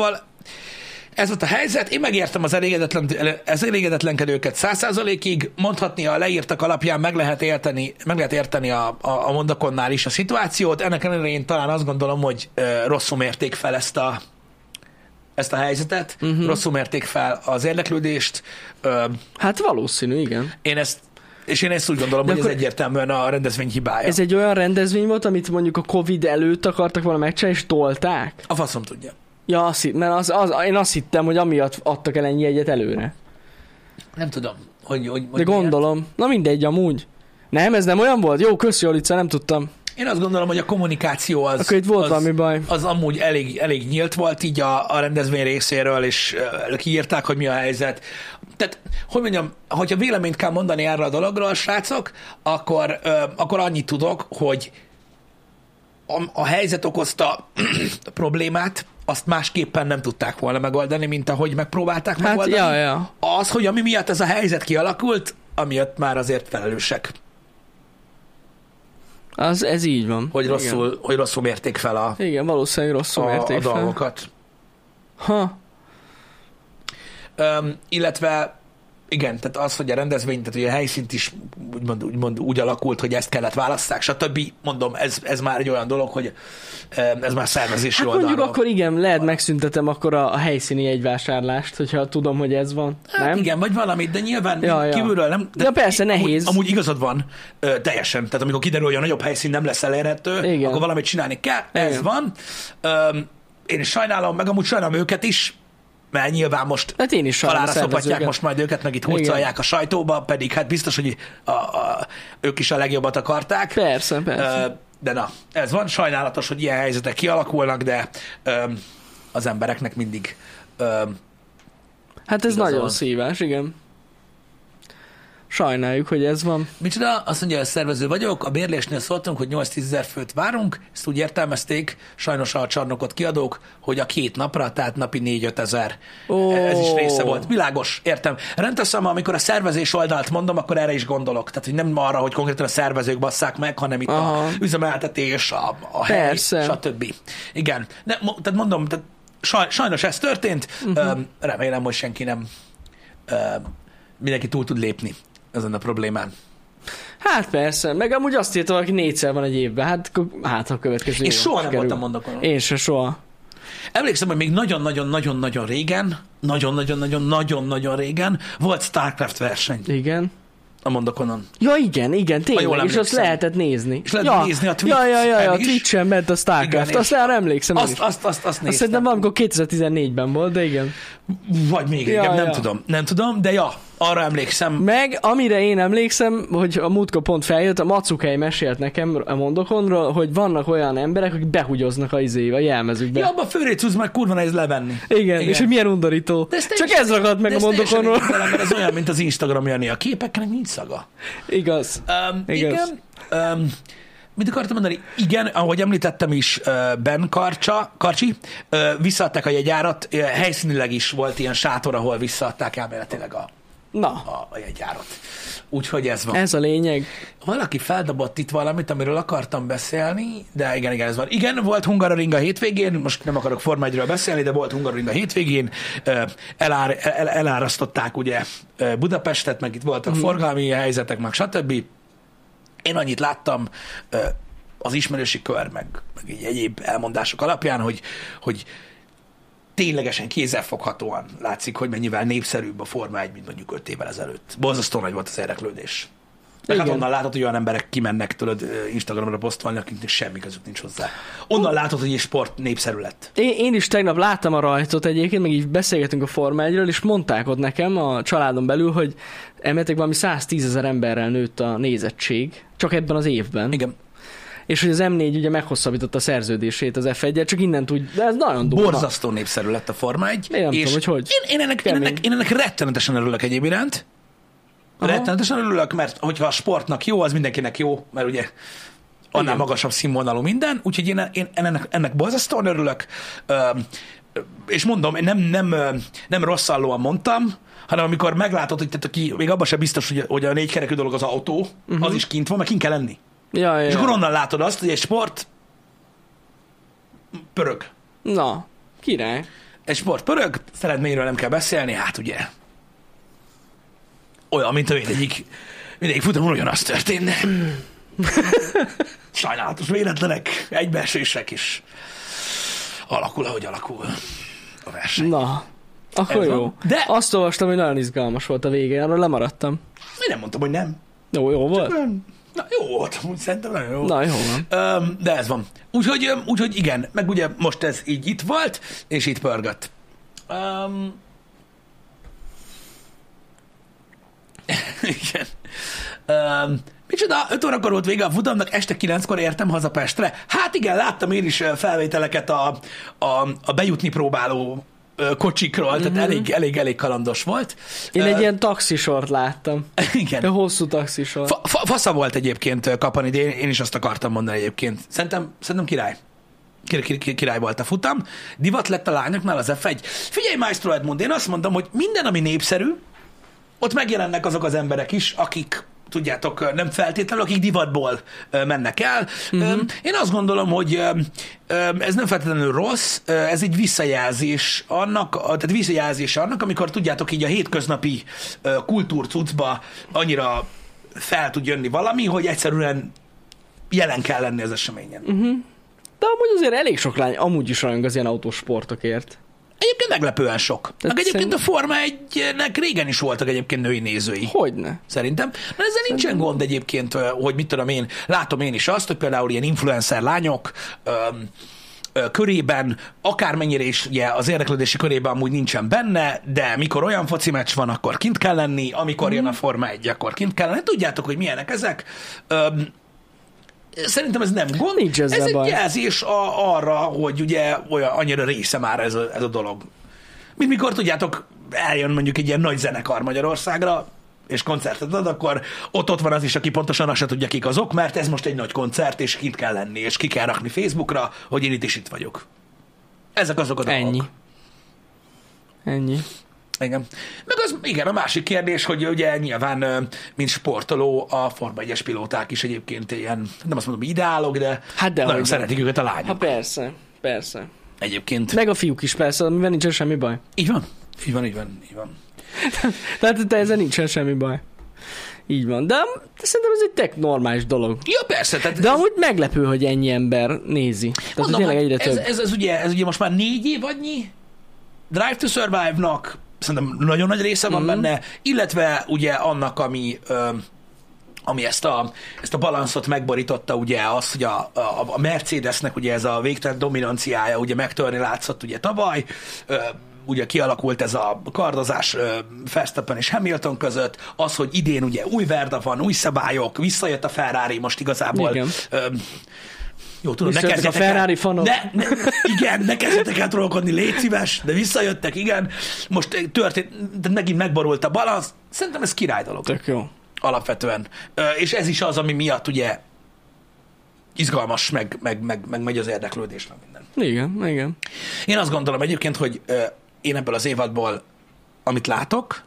volt a helyzet. Én megértem az elégedetlenkedőket 100%-ig. Mondhatni, a leírtak alapján meg lehet érteni a mondakonnál is a szituációt. Ennek ellenére én talán azt gondolom, hogy rosszul mérték fel ezt a helyzetet, rosszul mérték fel az érdeklődést. Hát valószínű, igen. És én ezt úgy gondolom, de hogy ez egyértelműen a rendezvény hibája. Ez egy olyan rendezvény volt, amit mondjuk a Covid előtt akartak volna megcsinálni, és tolták? A faszom tudja. Ja, én azt hittem, hogy amiatt adtak el ennyi egyet előre. Nem tudom, hogy de gondolom. Miért? Na mindegy, amúgy. Nem, ez nem olyan volt? Jó, köszi, Alica, nem tudtam. Én azt gondolom, hogy a kommunikáció az... Akkor itt volt valami baj. Az amúgy elég nyílt volt így a rendezvény részéről, és kiírták, hogy mi a helyzet. Tehát, hogy mondjam, hogyha véleményt kell mondani erre a dologról, srácok, akkor annyit tudok, hogy a helyzet okozta a problémát, azt másképpen nem tudták volna megoldani, mint ahogy megpróbálták megoldani. Ja. Az, hogy ami miatt ez a helyzet kialakult, amiatt már azért felelősek. Ez így van. Hogy rosszul mérték fel a... Igen, valószínűleg rosszul mérték fel. A dolgokat. Illetve Igen, tehát az, hogy a rendezvény, tehát hogy a helyszínt is úgymond úgy alakult, hogy ezt kellett válasszák, stb. Mondom, ez már egy olyan dolog, hogy ez már szervezési oldalról. Hát mondjuk akkor igen, lehet megszüntetem akkor a helyszíni jegyvásárlást, hogyha tudom, hogy ez van. Hát nem? Igen, vagy valamit, de nyilván kívülről nem. De ja, persze, nehéz. Amúgy igazad van, teljesen. Tehát amikor kiderül, hogy a nagyobb helyszín nem lesz elérhető, igen, akkor valamit csinálni kell, igen, ez van. Én is sajnálom, meg amúgy sajnálom őket is, mert nyilván most hát én is halára szopatják most majd őket, meg itt hurcolják a sajtóba, pedig hát biztos, hogy ők is a legjobbat akarták. Persze, persze. De na, ez van, sajnálatos, hogy ilyen helyzetek kialakulnak, de az embereknek mindig hát ez igazán nagyon szívás, igen. Sajnáljuk, hogy ez van. Micsoda, azt mondja, a szervező vagyok, a bérlésnél szóltunk, hogy 8-10 000 főt várunk, ezt úgy értelmezték, sajnos a csarnokot kiadók, hogy a 2 napra, tehát napi 4-5 ezer. Oh. Ez is része volt. Világos, értem. Rendteszem, amikor a szervezés oldalt mondom, akkor erre is gondolok. Tehát, hogy nem arra, hogy konkrétan a szervezők basszák meg, hanem itt aha, a üzemeltetés, a hely, stb. Igen. De, tehát mondom, tehát sajnos ez történt. Uh-huh. Remélem, hogy senki nem mindenki túl tud lépni ezen a problémán. Hát persze, meg amúgy azt írta valaki 4-szer van egy évben, hát a következő és soha nem kerül. Voltam mondakonom. Én se soha. Emlékszem, hogy még nagyon-nagyon-nagyon-nagyon régen volt StarCraft verseny. Igen. A mondakonon. Ja igen, tényleg, és azt lehetett nézni. És lehetett nézni a Twitch. Ja, a Twitch-en ment a StarCraft, igen, azt arra emlékszem. Azt néztem. Azt szerintem valamikor 2014-ben volt, de igen. Vagy még igen, nem tudom, de ja. Arra emlékszem. Meg, amire én emlékszem, hogy a múltkor pont feljött, a Macukei mesélt nekem a mondokonról, hogy vannak olyan emberek, akik behugyoznak a jelmezükbe. Ja, abba a főrét tudsz már kurva nehéz levenni. Igen, és hogy milyen undorító. Csak ez ragadt meg a mondokonról. Ez olyan, mint az Instagram jönni. A képeknek nincs szaga. Igaz. Igaz. Igen. Mit akartam mondani? Igen, ahogy említettem is, Ben Karcsi, visszaadták a jegyárat, helyszínileg is volt ilyen sátor, ahol visszaadták elméletileg a jegyárat. Úgyhogy ez van. Ez a lényeg. Valaki feldobott itt valamit, amiről akartam beszélni, de igen, ez van. Igen, volt Hungaroring a hétvégén, most nem akarok Forma 1-ről beszélni, de volt Hungaroring a hétvégén, elárasztották ugye Budapestet, meg itt voltak forgalmi helyzetek, meg stb. Én annyit láttam az ismerősi kör, meg így egyéb elmondások alapján, hogy ténylegesen kézzelfoghatóan látszik, hogy mennyivel népszerűbb a Forma 1, mint mondjuk 5 évvel ezelőtt. Borzasztó nagy volt az érdeklődés. Meg hát onnan látod, hogy olyan emberek kimennek tőled Instagramra posztolni, akiknek semmi közük nincs hozzá. Onnan látod, hogy egy sport népszerű lett. Én is tegnap láttam a rajtot egyébként, meg így beszélgetünk a Forma 1-ről, és mondták ott nekem a családon belül, hogy elméletileg valami 110 000 emberrel nőtt a nézettség, csak ebben az évben. Igen. És hogy az M4 ugye meghosszabbította a szerződését az F1-et, csak innen tud, de ez nagyon durva. Borzasztó népszerű lett a Forma 1. Én nem tudom, hogy. Én ennek rettenetesen örülök egyéb iránt. Aha. Rettenetesen örülök, mert hogyha a sportnak jó, az mindenkinek jó, mert ugye annál igen, magasabb színvonalú minden, úgyhogy én ennek borzasztóan örülök. És mondom, én nem rosszallóan mondtam, hanem amikor meglátod, hogy tehát aki még abban sem biztos, hogy a 4 kerekű dolog az autó, uh-huh, az is kint van, mert kint kell lenni. Ja. És akkor onnan látod azt, hogy egy sport pörög. Na, király. Egy sport pörög, szeretményről nem kell beszélni, hát ugye. Olyan, mint a mindegyik futamon ugyanaz történne. Sajnálatos véletlenek, egybeesések is. Alakul, ahogy alakul a verseny. Na, akkor jó. De azt olvastam, hogy nagyon izgalmas volt a vége, arról lemaradtam. Én nem mondtam, hogy nem. Jó volt. Na, jó volt, úgy szerintem nagyon jó. Na, jó van. De ez van. Úgyhogy igen, meg ugye most ez így itt volt, és itt pörgött. Igen. Micsoda, 5 órakor volt vége a futamnak, este 9-kor értem haza Pestre. Hát igen, láttam én is felvételeket a bejutni próbáló kocsikról, mm-hmm, tehát elég kalandos volt. Én egy ilyen taxisort láttam. Igen. Hosszú taxisort. Fasza volt egyébként kapani, de én is azt akartam mondani egyébként. Szerintem király. Király volt a futam. Divat lett a lányoknál az F1. Figyelj, Maestro Edmund, én azt mondom, hogy minden, ami népszerű, ott megjelennek azok az emberek is, akik tudjátok, nem feltétlenül, akik divatból mennek el. Uh-huh. Én azt gondolom, hogy ez nem feltétlenül rossz, ez egy visszajelzés annak, tehát visszajelzés annak, amikor tudjátok így a hétköznapi kultúrcucba annyira fel tud jönni valami, hogy egyszerűen jelen kell lenni az eseményen. Uh-huh. De amúgy azért elég sok lány amúgy is rajong az ilyen autósportokért. Egyébként meglepően sok. Meg egyébként a Forma 1-nek régen is voltak egyébként női nézői. Hogyne. Szerintem. Mert ezzel nincsen gond egyébként, hogy mit tudom én, látom én is azt, hogy például ilyen influencer lányok körében, akármennyire is ugye, az érdeklődési körében amúgy nincsen benne, de mikor olyan foci meccs van, akkor kint kell lenni, amikor jön a Forma 1, akkor kint kell lenni. Tudjátok, hogy milyenek ezek. Szerintem ez nem gond. Nincs ez egy jelzés arra, hogy ugye olyan annyira része már ez a dolog. Mint mikor, tudjátok, eljön mondjuk egy ilyen nagy zenekar Magyarországra, és koncertet ad, akkor ott van az is, aki pontosan azt se tudja, kik azok, mert ez most egy nagy koncert, és kint kell lenni, és ki kell rakni Facebookra, hogy én itt vagyok. Ezek azok a dolgok. Ennyi. Igen. Meg az, igen, a másik kérdés, hogy ugye nyilván, mint sportoló, a Forma 1-es pilóták is egyébként ilyen, nem azt mondom, ideálok, de, hát de nagyon szeretik őket a lányok. Hát persze, persze. Egyébként. Meg a fiúk is persze, amivel nincsen semmi baj. Így van, így van, így van, így van. Tehát te ezzel nincsen semmi baj. Így van, de szerintem ez egy tök normális dolog. Ja, persze. Tehát de amúgy meglepő, hogy ennyi ember nézi. Mondom, tényleg egyre több. Ez ugye most már 4 év adnyi Drive to Survive-nak szerintem nagyon nagy része van benne, illetve ugye annak, ami ezt a balanszot megborította, ugye az, hogy a Mercedesnek ugye ez a végtelen dominanciája ugye megtörni látszott ugye tavaly, ugye kialakult ez a kardozás Verstappen és Hamilton között, az, hogy idén ugye új Verda van, új szabályok, visszajött a Ferrari most igazából. Jó, tudom, ne kezdjetek el trollkodni, légy szíves, de visszajöttek, igen. Most történt, de megint megborult a balansz. Szerintem ez király dolog. Tök jó. Alapvetően. És ez is az, ami miatt ugye izgalmas, meg megy az érdeklődés, meg minden. Igen, igen. Én azt gondolom egyébként, hogy én ebből az évadból, amit látok,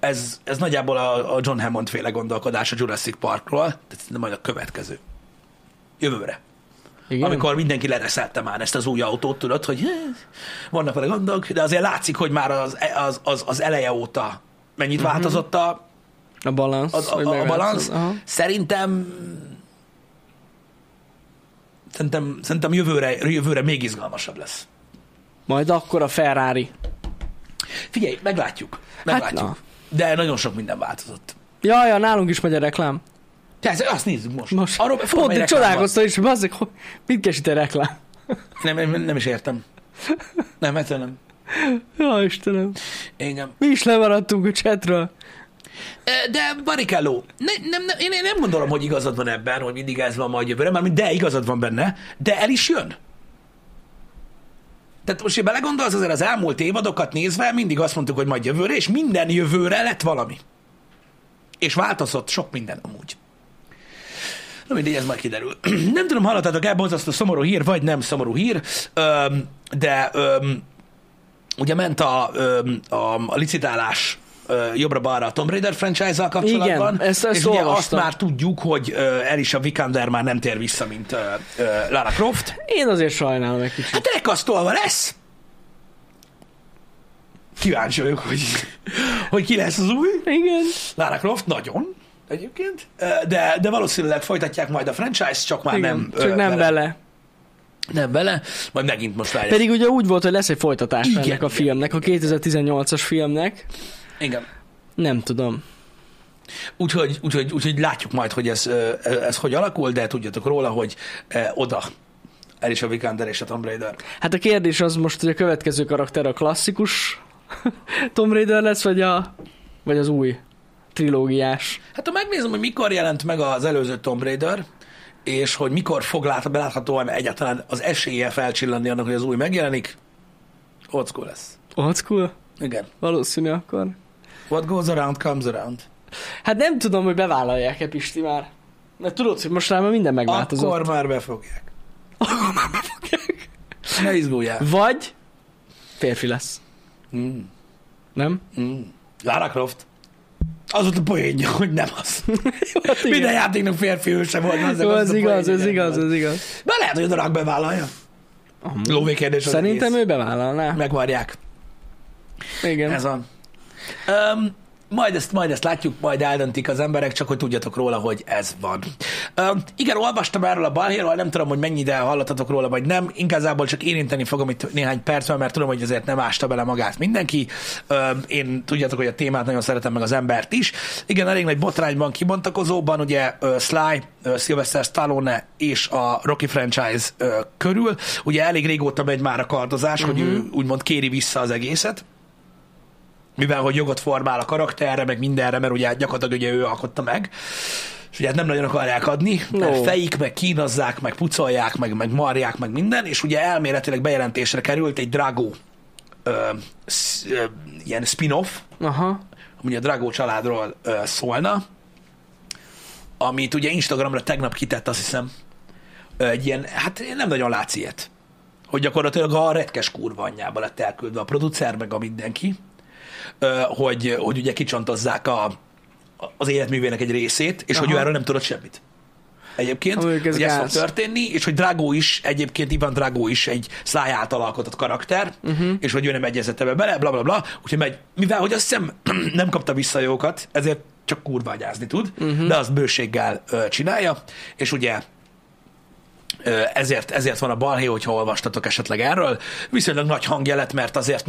ez nagyjából a John Hammond féle gondolkodás a Jurassic Parkról, tehát majd a következő. Jövőre. Igen? Amikor mindenki lereszelte már ezt az új autót, tudod, hogy vannak vele gondok, de azért látszik, hogy már az eleje óta mennyit változott a balansz. A balansz. Szerintem jövőre még izgalmasabb lesz. Majd akkor a Ferrari. Figyelj, meglátjuk. Hát, de nagyon sok minden változott. Jaj, nálunk is megy a reklám. Tehát azt nézzük most. Arról pont egy csodálkoztam is, bazzeg, hogy mit kesít a reklám? Nem is értem. Nem, egyszerűen nem. Ja, Istenem. Engem. Mi is lemaradtunk a chatről. De Barrichello, én nem gondolom, hogy igazad van ebben, hogy mindig ez van majd jövőre, mármint de igazad van benne, de el is jön. Tehát most, hogy belegondolsz, azért az elmúlt évadokat nézve mindig azt mondtuk, hogy majd jövőre, és minden jövőre lett valami. És változott sok minden amúgy. Na mindegy, ez majd kiderül. Nem tudom, hallottátok el, borzasztó szomorú hír, vagy nem szomorú hír, de ugye ment a licitálás jobbra-balra a Tomb Raider franchise-zal kapcsolatban. Igen, és ugye azt már tudjuk, hogy Alicia Vikander már nem tér vissza, mint Lara Croft. Én azért sajnálom egy kicsit. Hát rekasztolva lesz. Kíváncsi vagyok, hogy ki lesz az új. Igen. Lara Croft nagyon egyébként, de valószínűleg folytatják majd a franchise, csak már igen, nem... Csak nem vele. Nem vele, majd megint most rájössz. Pedig ugye úgy volt, hogy lesz egy folytatás ennek a filmnek, a 2018-as filmnek. Igen. Nem tudom. Úgyhogy látjuk majd, hogy ez hogy alakul, de tudjatok róla, hogy oda Alicia Vikander és a Tomb Raider. Hát a kérdés az most, hogy a következő karakter a klasszikus Tomb Raider lesz, vagy az új trilógiás? Hát ha megnézem, hogy mikor jelent meg az előző Tomb Raider, és hogy mikor fog beláthatóan egyáltalán az esélye felcsillanni annak, hogy az új megjelenik, old school lesz. Old school? Igen. Valószínű akkor. What goes around comes around. Hát nem tudom, hogy bevállalják-e, Pisti, már. Mert tudod, hogy most már minden megváltozott. Akkor már befogják. Ne izguljál. Vagy férfi lesz. Nem? Lara Croft. Az ott a poénja, hogy nem az. Minden játéknak férfi hőse volt. Az igaz. De lehet, hogy a darák bevállalja. Lóvé kérdés. Szerintem ő bevállalná. Megvárják. Igen. Ez van. Majd ezt látjuk, majd eldöntik az emberek, csak hogy tudjatok róla, hogy ez van. Igen, olvastam erről a balhéról, nem tudom, hogy mennyire hallottatok róla, vagy nem. Inkább csak érinteni fogom itt néhány percben, mert tudom, hogy azért nem ásta bele magát mindenki. Én tudjátok, hogy a témát nagyon szeretem, meg az embert is. Igen, elég nagy botrányban, kibontakozóban, ugye Sly, Sylvester Stallone és a Rocky franchise körül. Ugye elég régóta megy már a kardozás, hogy ő úgymond kéri vissza az egészet, mivel hogy jogot formál a karakterre, meg mindenre, mert ugye gyakorlatilag ugye ő alkotta meg, és ugye nem nagyon akarják adni, mert fejik, meg kínozzák, meg pucolják, meg marják, meg minden, és ugye elméletileg bejelentésre került egy Drago ilyen spin-off, ami a Drago családról szólna, amit ugye Instagramra tegnap kitett, azt hiszem, egy ilyen, hát nem nagyon látsz ilyet, hogy gyakorlatilag a retkes kurva anyjába lett elküldve a producer, meg a mindenki, hogy ugye kicsontozzák az életművének egy részét, és hogy ő erről nem tudott semmit. Egyébként, hogy ez fog történni, és hogy Drago is, egyébként Ivan Drago is egy Sly által alkotott karakter, és hogy ő nem egyezett ebbe bele, blablabla, úgyhogy megy, mivel hogy azt hiszem nem kapta vissza a jókat, ezért csak kurvágyázni tud, de azt bőséggel csinálja, és ugye ezért van a balhé, hogyha olvastatok esetleg erről, viszonylag nagy hangja lett, mert azért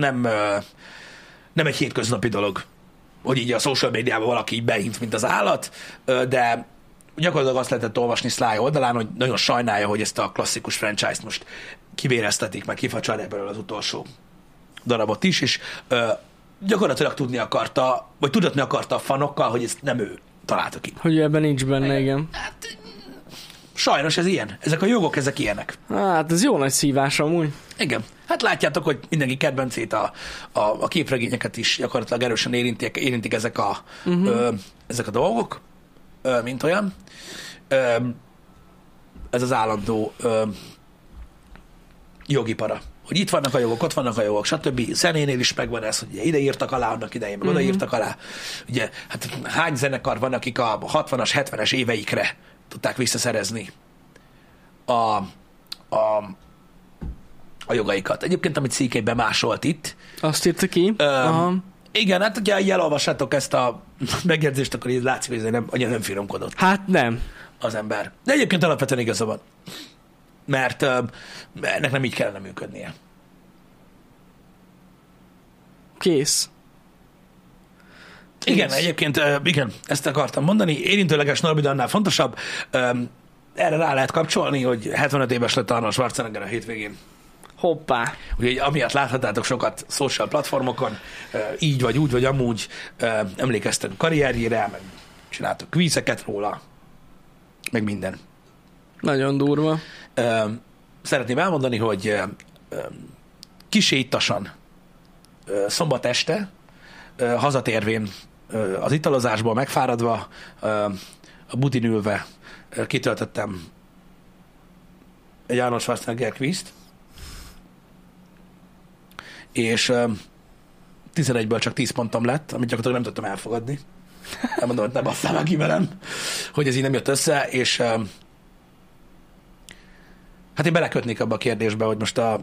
nem egy hétköznapi dolog, hogy így a social médiában valaki így beint, mint az állat, de gyakorlatilag azt lehetett olvasni Sly oldalán, hogy nagyon sajnálja, hogy ezt a klasszikus franchise-t most kivéreztetik, meg kifacsarják belőle az utolsó darabot is, és gyakorlatilag tudatni akarta a fanokkal, hogy ezt nem ő találta ki. Hogy ebben nincs benne, igen. Hát, sajnos ez ilyen. Ezek a jogok, ezek ilyenek. Hát ez jó nagy szívás amúgy. Igen. Hát látjátok, hogy mindenki kedvencét a képregényeket is gyakorlatilag erősen érintik ezek a dolgok, mint olyan. Ez az állandó jogi para. Hogy itt vannak a jogok, ott vannak a jogok, stb. Zenénél is megvan ez, hogy ide írtak alá, annak idején, meg oda írtak alá. Ugye, hát hány zenekar van, akik a 60-as, 70-es éveikre tudták visszaszerezni a jogaikat. Egyébként, amit Székely bemásolt itt. Azt írta ki. Igen, hát ugye elolvassátok ezt a megjegyzést, akkor így látszik, hogy nem firomkodott. Hát nem. Az ember. De egyébként alapvetően igaza van. Mert ennek nem így kellene működnie. Kész. Igen, egyébként igen, ezt akartam mondani. Érintőleges Norbi, de annál fontosabb. Erre rá lehet kapcsolni, hogy 75 éves lett Arnold Schwarzenegger a hétvégén. Hoppá! Úgyhogy amiatt láthatátok sokat social platformokon, így vagy úgy, vagy amúgy emlékeztünk karrierjére, meg csináltuk kvízeket róla, meg minden. Nagyon durva. Szeretném elmondani, hogy kissé ittasan szombat este, hazatérvén az italozásból megfáradva, a budin ülve kitöltöttem egy Arnold Schwarzenegger kvízt, és 11-ből csak 10 pontom lett, amit gyakorlatilag nem tudtam elfogadni. Elmondom, hogy ne basszál meg ki velem, hogy ez így nem jött össze, és hát én belekötnék abba a kérdésbe, hogy most a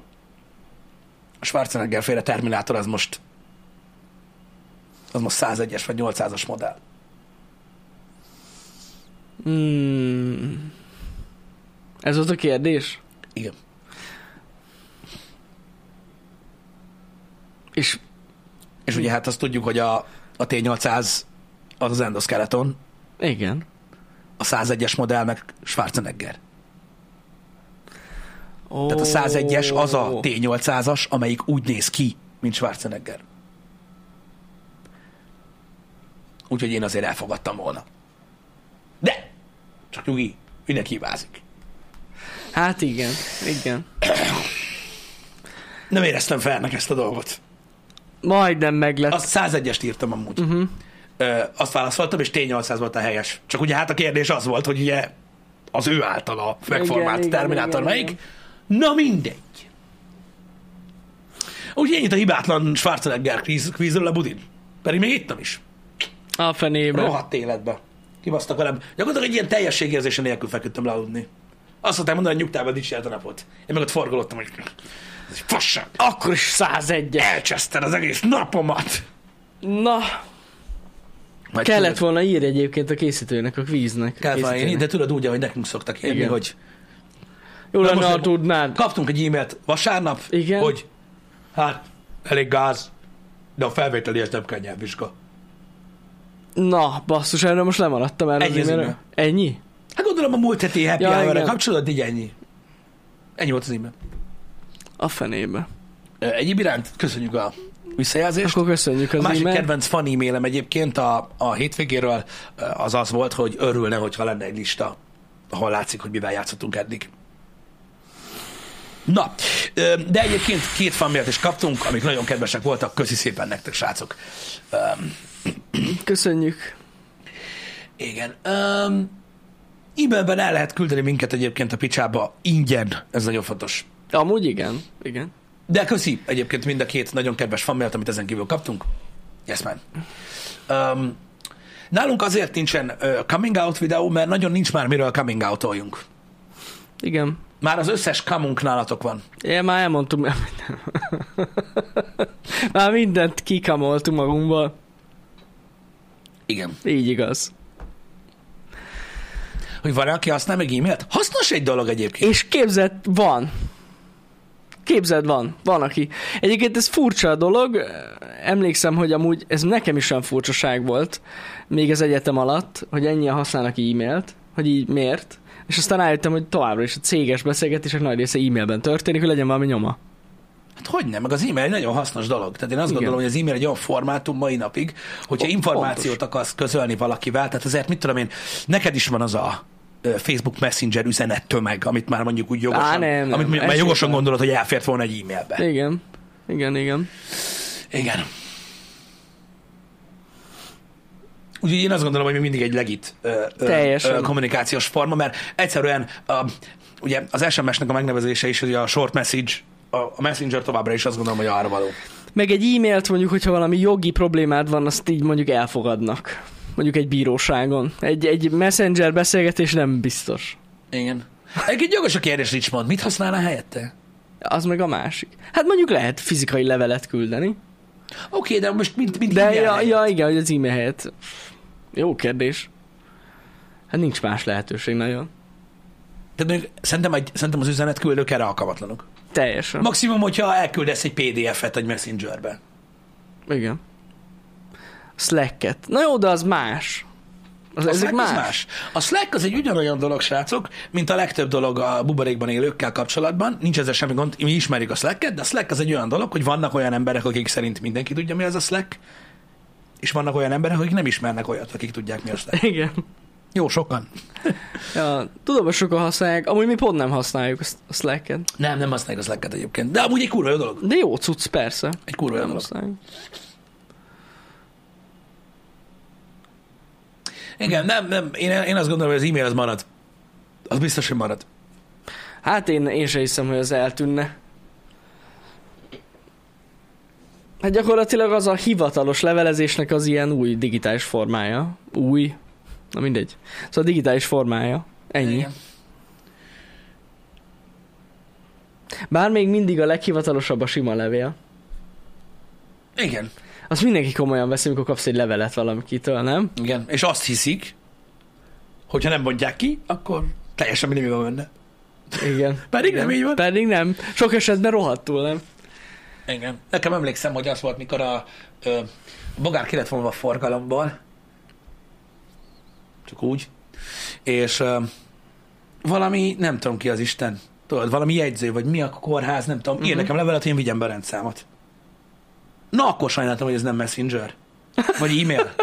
Schwarzenegger féle Terminátor az most 101-es vagy 800-as modell. Ez volt a kérdés? Igen. És ugye hát azt tudjuk, hogy a T-800 az endoskeleton. Igen. A 101-es modell meg Schwarzenegger. Oh. Tehát a 101-es az a T-800-as, amelyik úgy néz ki, mint Schwarzenegger. Úgyhogy én azért elfogadtam volna. De! Csak nyugi, mindenki hibázik. Hát igen, igen. Nem éreztem felnek ezt a dolgot. Majdnem meglett. Azt 101-est írtam amúgy. Azt válaszoltam, és T-800 volt a helyes. Csak ugye hát a kérdés az volt, hogy ugye az ő általa megformált Terminátor melyik. Igen. Na mindegy. Úgyhogy ennyit a hibátlan Schwarzenegger kvízről a budin. Pedig még ittam is. A fenébe. Rohadt életbe. Kibasztak velem. Gyakorlatilag egy ilyen teljességérzése nélkül feküdtem lealudni. Azt szokták mondani, hogy nyugtában dicsélt a napot. Én meg ott forgolottam, hogy fasság. Akkor is 101-es. Elcseszted az egész napomat. Na. Vagy kellett tudod volna írni egyébként a készítőnek, a kvíznek. Kellett volna írni, de tudod úgy, ahogy nekünk szoktak írni, hogy... Jó lenne, ha tudnád. Kaptunk egy e-mailt vasárnap, igen? Hogy hát elég gáz, de a felvételihez nem kell nyelvvizsga. Na, basszus, erről most lemaradtam erről. Ennyi? Ennyi? Hát gondolom a múlt heti happy hour-ra kapcsolódott, így ennyi. Ennyi volt az e-mail. A fenébe. Egyéb iránt köszönjük a visszajelzést. Akkor köszönjük az e-mailt. A másik kedvenc fan e-mailem egyébként a hétvégéről az az volt, hogy örülne, hogyha lenne egy lista, ahol látszik, hogy mivel játszottunk eddig. Na, de egyébként két fan mailt is kaptunk, amik nagyon kedvesek voltak. Köszi szépen nektek, srácok. Köszönjük. Igen. E-mailben el lehet küldeni minket egyébként a picsába ingyen. Ez nagyon fontos. Amúgy igen. Igen. De köszi egyébként mind a két nagyon kedves fan mailt, amit ezen kívül kaptunk. Yes, man. Nálunk azért nincsen coming out videó, mert nagyon nincs már miről coming out-oljunk. Igen. Már az összes kamunk nálatok van. Én már elmondtuk. Már mindent kikamoltunk magunkból. Igen. Így igaz. Hogy van, aki használ meg e-mailt? Hasznos egy dolog egyébként. És képzeld, van. Képzeld, van. Van, aki. Egyébként ez furcsa a dolog. Emlékszem, hogy amúgy ez nekem is olyan furcsaság volt, még az egyetem alatt, hogy ennyien használnak e-mailt, hogy így miért. És aztán rájöttem, hogy továbbra is a céges beszélgetések nagy része e-mailben történik, hogy legyen valami nyoma. Hát hogyne, meg az e-mail egy nagyon hasznos dolog. Tehát én azt igen gondolom, hogy az e-mail egy olyan formátum mai napig, hogyha információt fontos akarsz közölni valakivel, tehát azért mit tudom én, neked is van az a Facebook Messenger üzenet tömeg, amit már mondjuk úgy jogosan, amit mondjuk már jogosan gondolod, hogy elfért volna egy e-mailbe. Igen, igen, igen. Igen. Úgyhogy én azt gondolom, hogy mi mindig egy legit kommunikációs forma, mert egyszerűen ugye az SMS-nek a megnevezése is, hogy a short message, a messenger továbbra is azt gondolom, hogy arra való. Meg egy e-mailt mondjuk, hogyha valami jogi problémád van, azt így mondjuk elfogadnak. Mondjuk egy bíróságon. Egy messenger beszélgetés nem biztos. Igen. Egy jogos a kérdés, Richmond, mit használnál helyette? Az meg a másik. Hát mondjuk lehet fizikai levelet küldeni. Oké, de most mind de e-mail helyett. Ja, igen, hogy az e-mail helyett. Jó kérdés. Hát nincs más lehetőség nagyon. Tehát szerintem az üzenetküldők erre alkalmatlanok. Teljesen. Maximum, hogyha elküldesz egy PDF-et egy messengerbe. Igen. Slack-et. Na jó, de az más. A Slack más. A Slack az egy ugyanolyan dolog, srácok, mint a legtöbb dolog a buborékban élőkkel kapcsolatban. Nincs ezzel semmi gond, mi ismerjük a Slacket, de a Slack az egy olyan dolog, hogy vannak olyan emberek, akik szerint mindenki tudja, mi az a Slack, és vannak olyan emberek, akik nem ismernek olyat, akik tudják, mi a Slack. Igen. Jó, sokan. Ja, tudom, hogy sokan használják. Amúgy mi pont nem használjuk a Slacket. Nem használjuk a Slacket egyébként. De amúgy egy kurva jó dolog. De jó cucc, persze. Egy kurva jó dolog. Igen, nem, én azt gondolom, hogy az e-mail az marad. Az biztos, hogy marad. Hát én sem hiszem, hogy az eltűnne. Hát gyakorlatilag az a hivatalos levelezésnek az ilyen új digitális formája. Új. Na mindegy. Szóval digitális formája. Ennyi. Igen. Bár még mindig a leghivatalosabb a sima levél. Igen. Azt mindenki komolyan veszi, amikor kapsz egy levelet valamikitől, nem? Igen, és azt hiszik, hogyha nem mondják ki, akkor teljesen mindig van benne. Igen. Pedig nem így van. Pedig nem. Sok esetben rohadtul, nem? Igen. Nekem emlékszem, hogy az volt, mikor a bogár ki lett vonva a forgalomból. Csak úgy. És valami, nem tudom ki az Isten, tudod, valami jegyző, vagy mi a kórház, nem tudom, ír nekem levelet, hogy én vigyem be a rendszámot. Na, akkor sajnáltam, hogy ez nem messenger. Vagy e-mail.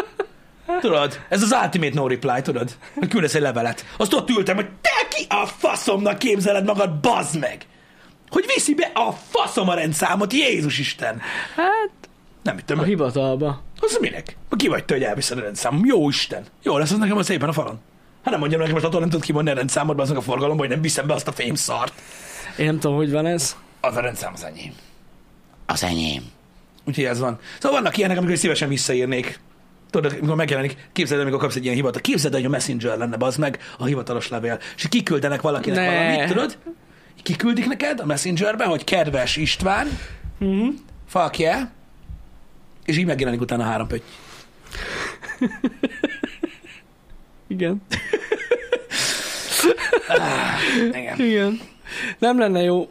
Tudod, ez az ultimate no reply, tudod? Küldesz egy levelet. Azt ott ültem, hogy te ki a faszomnak képzeled magad, bazd meg! Hogy viszi be a faszom a rendszámot, Jézus Isten! Hát, nem hittem. A hivatalba. Az minek? Ki vagy te, hogy elviszed a rendszámom? Jó Isten! Jó lesz az nekem a szépen a falon. Hát nem mondjam nekem, most attól nem tudod kimondni a rendszámodba aznak a forgalomba, hogy nem viszem be azt a fém szart. Én nem tudom, hogy van ez. Az a rendszám az enyém. Az enyém. Úgyhogy ez van. Szóval vannak ilyenek, amikor szívesen visszaírnék. tudod, amikor megjelenik, képzeld, amikor kapsz egy ilyen hivatal, képzeld, hogy a Messenger lenne, bazd meg, a hivatalos levél, és kiküldenek valakinek valamit, tudod? Kiküldik neked a Messengerbe, hogy kedves István, fuck yeah, és így megjelenik utána 3 pötty. Igen. Igen. Igen. Nem lenne jó.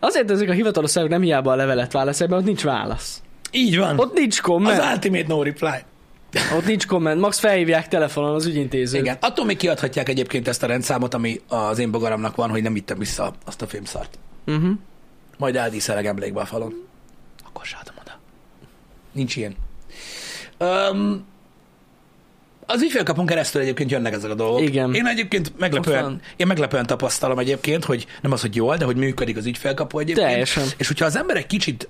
Azért ezek a hivatalos szervek nem hiába a levelet válaszolják, mert ott nincs válasz. Így van. Ott nincs komment. Az ultimate no reply. Ott nincs komment. Max felhívják telefonon az ügyintézőt. Igen. Attól még kiadhatják egyébként ezt a rendszámot, ami az én bogaramnak van, hogy nem vittem vissza azt a filmszart. Uh-huh. Majd eldíszelek emlékbe a falon. Akkor se adom oda. Nincs ilyen. Az ügyfélkapon keresztül egyébként jönnek ezek a dolgok. Igen. Én egyébként meglepően tapasztalom egyébként, hogy nem az, hogy jól, de hogy működik az ügyfélkapu egyébként. Teljesen. És hogyha az ember egy kicsit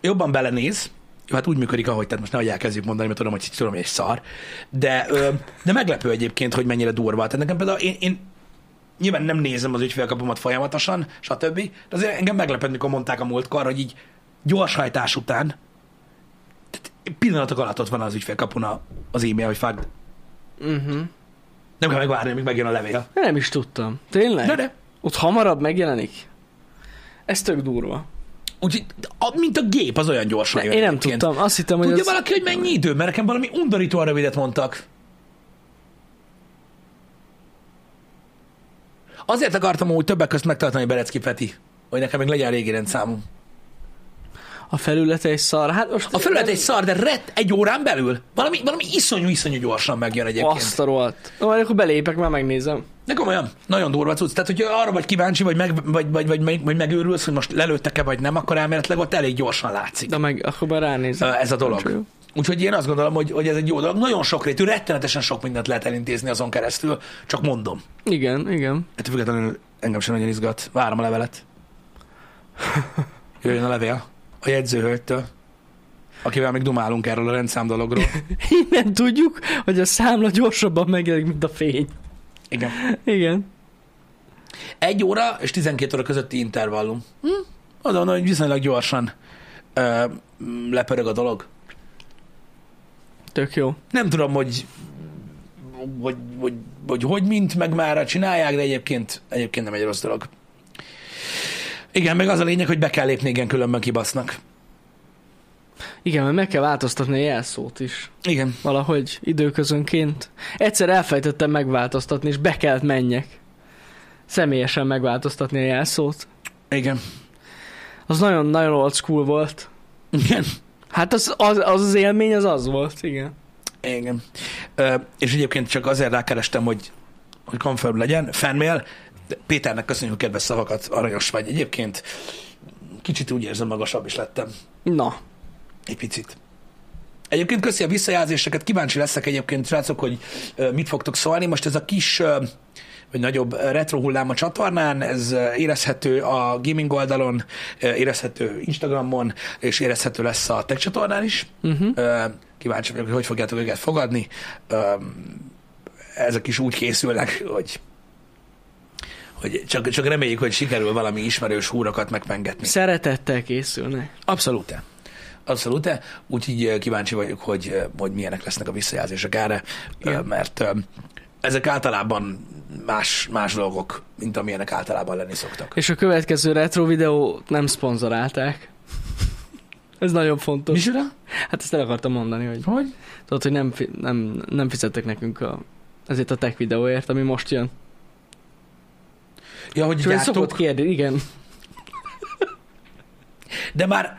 jobban belenéz, hát úgy működik, ahogy, tehát most nehogy elkezdjük mondani, mert tudom, hogy egy szar, de meglepő egyébként, hogy mennyire durva. Tehát nekem például én nyilván nem nézem az ügyfélkapomat folyamatosan, stb. De azért engem meglepett, mikor mondták a múltkor, hogy így gyors hajtás után pillanatok alatt ott van az ügyfélkapun az e-mail, hogy fagd. Uh-huh. Nem kell megvárni, amíg megjön a levél. Nem is tudtam. Tényleg? De. Ott hamarabb megjelenik? Ez tök durva. Úgyhogy, mint a gép, az olyan gyorsan jön. Én nem tudtam. Azt hittem, hogy tudja valaki, hogy mennyi idő? Mert nekem valami undorítóan rövidet mondtak. Azért akartam úgy többek közt megtartani Berecki Peti, hogy nekem még legyen régi rendszámom. A felület egy szar. Hát most a felület egy szar, de egy órán belül. Valami iszonyú gyorsan megjön egyébként. Azt a rohadt. No, akkor belépek, már megnézem. De komolyan, nagyon durva cucc. Tehát, hogyha arra vagy kíváncsi, vagy megőrülsz, hogy most lelőttek-e, vagy nem, akkor elméletleg ott elég gyorsan látszik. De meg akkor már ránézem. Ez a dolog. Úgyhogy én azt gondolom, hogy ez egy jó dolog. Nagyon sokrétű, rettenetesen sok mindent lehet elintézni azon keresztül. Csak mondom. Igen. Hát függetlenül engem sem nagyon izgat. Várom a levelet. Jöjjön a levél. A jegyzőhölgytől, akivel még dumálunk erről a rendszám dologról. Innen tudjuk, hogy a számla gyorsabban megjelenik, mint a fény. Igen. 1 óra és 12 óra közötti intervallum. Az van, hogy viszonylag gyorsan lepörög a dolog. Tök jó. Nem tudom, hogy mint, meg már csinálják, de egyébként nem egy rossz dolog. Igen, meg az a lényeg, hogy be kell lépni, igen, különben kibasznak. Igen, mert meg kell változtatni a jelszót is. Igen. Valahogy időközönként. Egyszer elfejtettem megváltoztatni, és be kellett menjek. Személyesen megváltoztatni a jelszót. Igen. Az nagyon-nagyon old school volt. Igen. Hát az élmény az volt, igen. Igen. És egyébként csak azért rákerestem, hogy confirm legyen, fanmail. Péternek köszönjük a kedves szavakat, aranyos vagy. Egyébként kicsit úgy érzem, magasabb is lettem. Na. Egy picit. Egyébként köszi a visszajelzéseket, kíváncsi leszek egyébként, srácok, hogy mit fogtok szólni. Most ez a kis, vagy nagyobb retro hullám a csatornán, ez érezhető a gaming oldalon, érezhető Instagramon, és érezhető lesz a tech csatornán is. Uh-huh. Kíváncsi vagyok, hogy fogjátok őket fogadni. Ezek is úgy készülnek, hogy csak reméljük, hogy sikerül valami ismerős húrakat megpengetni. Szeretettel készülnek. Abszolút. Úgyhogy kíváncsi vagyok, hogy milyenek lesznek a visszajelzések erre, mert ezek általában más dolgok, mint amilyenek általában lenni szoktak. És a következő retro videót nem szponzorálták. Ez nagyon fontos. Micsoda? Hát ezt el akartam mondani, hogy? Tudod, hogy nem fizettek nekünk ezért a tech videóért, ami most jön. Ja, hogy szokott kérdő, igen.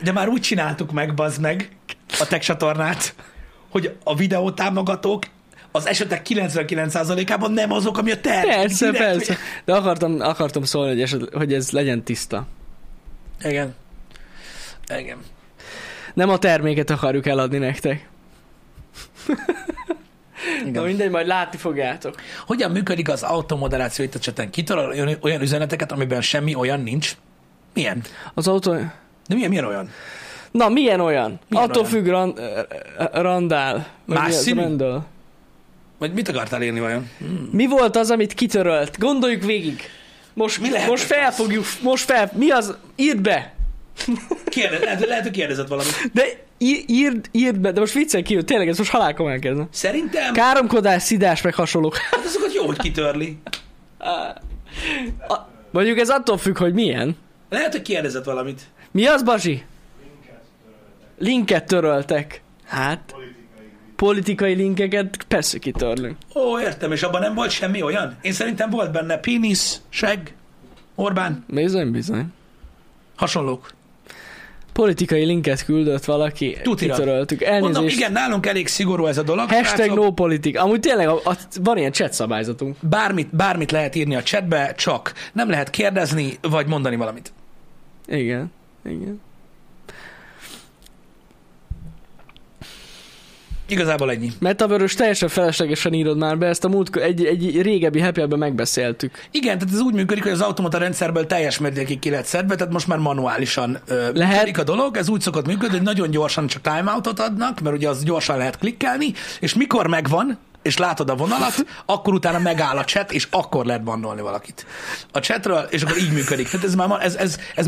De már úgy csináltuk meg, bazd meg, a tech csatornát, hogy a videó támogatók az esetek 99%-ában nem azok, ami a te. Persze. De akartam szólni, hogy ez legyen tiszta. Igen. Nem a terméket akarjuk eladni nektek. Igen. De mindegy, majd látni fogjátok. Hogyan működik az automoderáció itt a cseten? Kitalál olyan üzeneteket, amiben semmi olyan nincs? Milyen? Az autó... De milyen olyan? Na, milyen olyan? Attól függ, randál. Más színű? Vagy mit akartál írni vajon? Mi volt az, amit kitörölt? Gondoljuk végig. Most mi lehet? Most fel... Mi az? Írd be! Lehet, hogy kérdezett valamit. De írd be, de most viccel kívül, tényleg ez most halálkomán kezdem. Szerintem... Káromkodás, szidás, meg hasonlók. Hát azokat jó, hogy kitörli. Mondjuk ez attól függ, hogy milyen. Lehet, hogy kérdezett valamit. Mi az, Bazsi? Linket töröltek. Hát... Politikai linkeket persze kitörlünk. Ó, értem, és abban nem volt semmi olyan? Én szerintem volt benne pénisz, segg, Orbán. Bizony. Hasonlók. Politikai linket küldött valaki, tutira kitöröltük. Elnézést. Mondom, igen, nálunk elég szigorú ez a dolog. # no politik. Amúgy tényleg van ilyen chat szabályzatunk. Bármit lehet írni a chatbe, csak nem lehet kérdezni, vagy mondani valamit. Igen. Igazából ennyi. Metaverse, teljesen feleslegesen írod már be, ezt a múlt egy régebbi happy hourben megbeszéltük. Igen, tehát ez úgy működik, hogy az automata rendszerből teljes mértékig ki lett szedve, tehát most már manuálisan működik a dolog. Ez úgy szokott működni, hogy nagyon gyorsan csak timeoutot adnak, mert ugye az gyorsan lehet klikkelni, és mikor megvan, és látod a vonalat, akkor utána megáll a chat, és akkor lehet bannolni valakit a chatről, és akkor így működik. Tehát ez már ez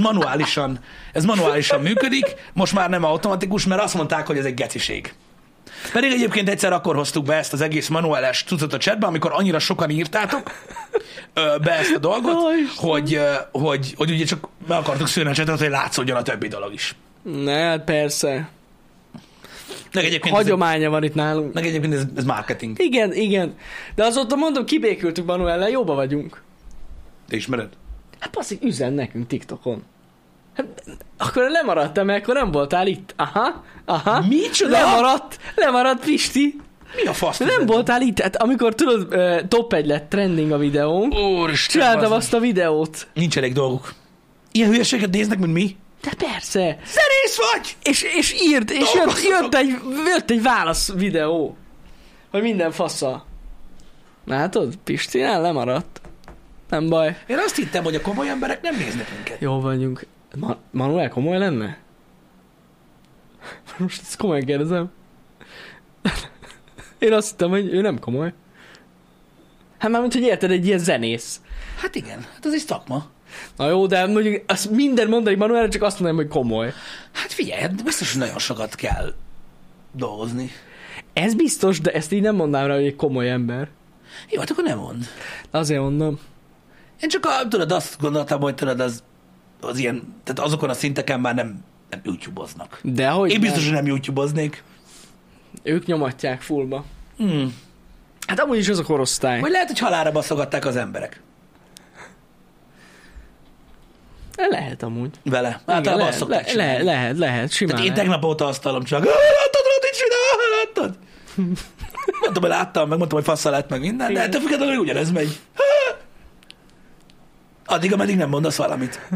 manuálisan működik, most már nem automatikus, mert azt mondták, hogy ez egy geciség. Pedig egyébként egyszer akkor hoztuk be ezt az egész manuális cuccot a chatbe, amikor annyira sokan írtátok be ezt a dolgot, hogy ugye csak be akartuk szűrni a chatet, hogy látszódjon a többi dolog is. Ne, persze. Hagyománya van itt nálunk. Meg egyébként ez marketing. Igen. De azóta mondom, kibékültük manuállal, jóba vagyunk. Te ismered? Hát passzik, üzen nekünk TikTokon. Hát, akkor lemaradtam, mert akkor nem voltál itt. Aha. Micsoda? Lemaradt, Pisti. Mi a fasz? Nem voltál itt. Hát, amikor tudod, top 1 lett trending a videón. Úristen. Csináltam azt a videót. Nincs elég dolguk. Ilyen hülyeséget néznek, mint mi? De persze. Szerész vagy! És írt, és jött egy válasz videó. Hogy minden fasza. Látod? Pistinál lemaradt. Nem baj. Én azt hittem, hogy a komoly emberek nem néznek minket. Jó vagyunk. Manuel komoly lenne? Most ezt komolyan kérdezem. Én azt hittem, hogy ő nem komoly. Hát mármint, hogy érted, egy ilyen zenész. Hát igen, hát az is szakma. Na jó, de mondjuk azt minden mondani Manuelre, csak azt mondanám, hogy komoly. Hát figyelj, biztos, hogy nagyon sokat kell dolgozni. Ez biztos, de ezt így nem mondanám rá, hogy egy komoly ember. Jó, hát akkor nem mond. Azért mondom. Én csak tudod, azt gondoltam, hogy tudod, az ilyen, tehát azokon a szinteken már nem YouTube-oznak. Dehogy én biztos, hogy nem YouTube-oznék. Ők nyomatják fullba. Hát amúgy is az a korosztály. Vagy lehet, hogy halálra baszogatták az emberek. Lehet amúgy. Vele. Általában azt szokták csinálni. Lehet, simán. Tehát én tegnap óta asztalom csak, láttad, Radics, láttad? Mondtam, hogy láttam, mondtam, hogy faszal lett meg minden, de ettől függetlenül ugyanez megy. Addig, ameddig nem mondasz valamit.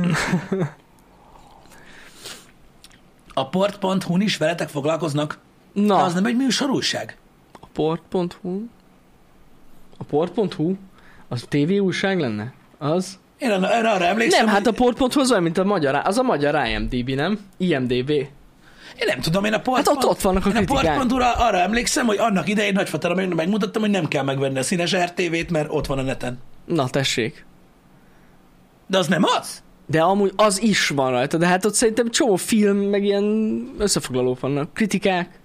A port.hu-n is veletek foglalkoznak? Na. De az nem egy műsorújság? A port.hu? A port.hu? Az TV újság lenne? Az? Én arra emlékszem, nem, hát a port.hu az olyan, mint a magyar, az a magyar IMDb, nem? IMDb. Én nem tudom, én a port.hu... Hát ott vannak a kritikák. Én a port.hu-ra arra emlékszem, hogy annak idején nagyfatára megmutattam, hogy nem kell megvenni a színes RTV-t, mert ott van a neten. Na, tessék. De az nem az? De amúgy az is van rajta, de hát ott szerintem csomó film, meg ilyen összefoglalók vannak. Kritikák,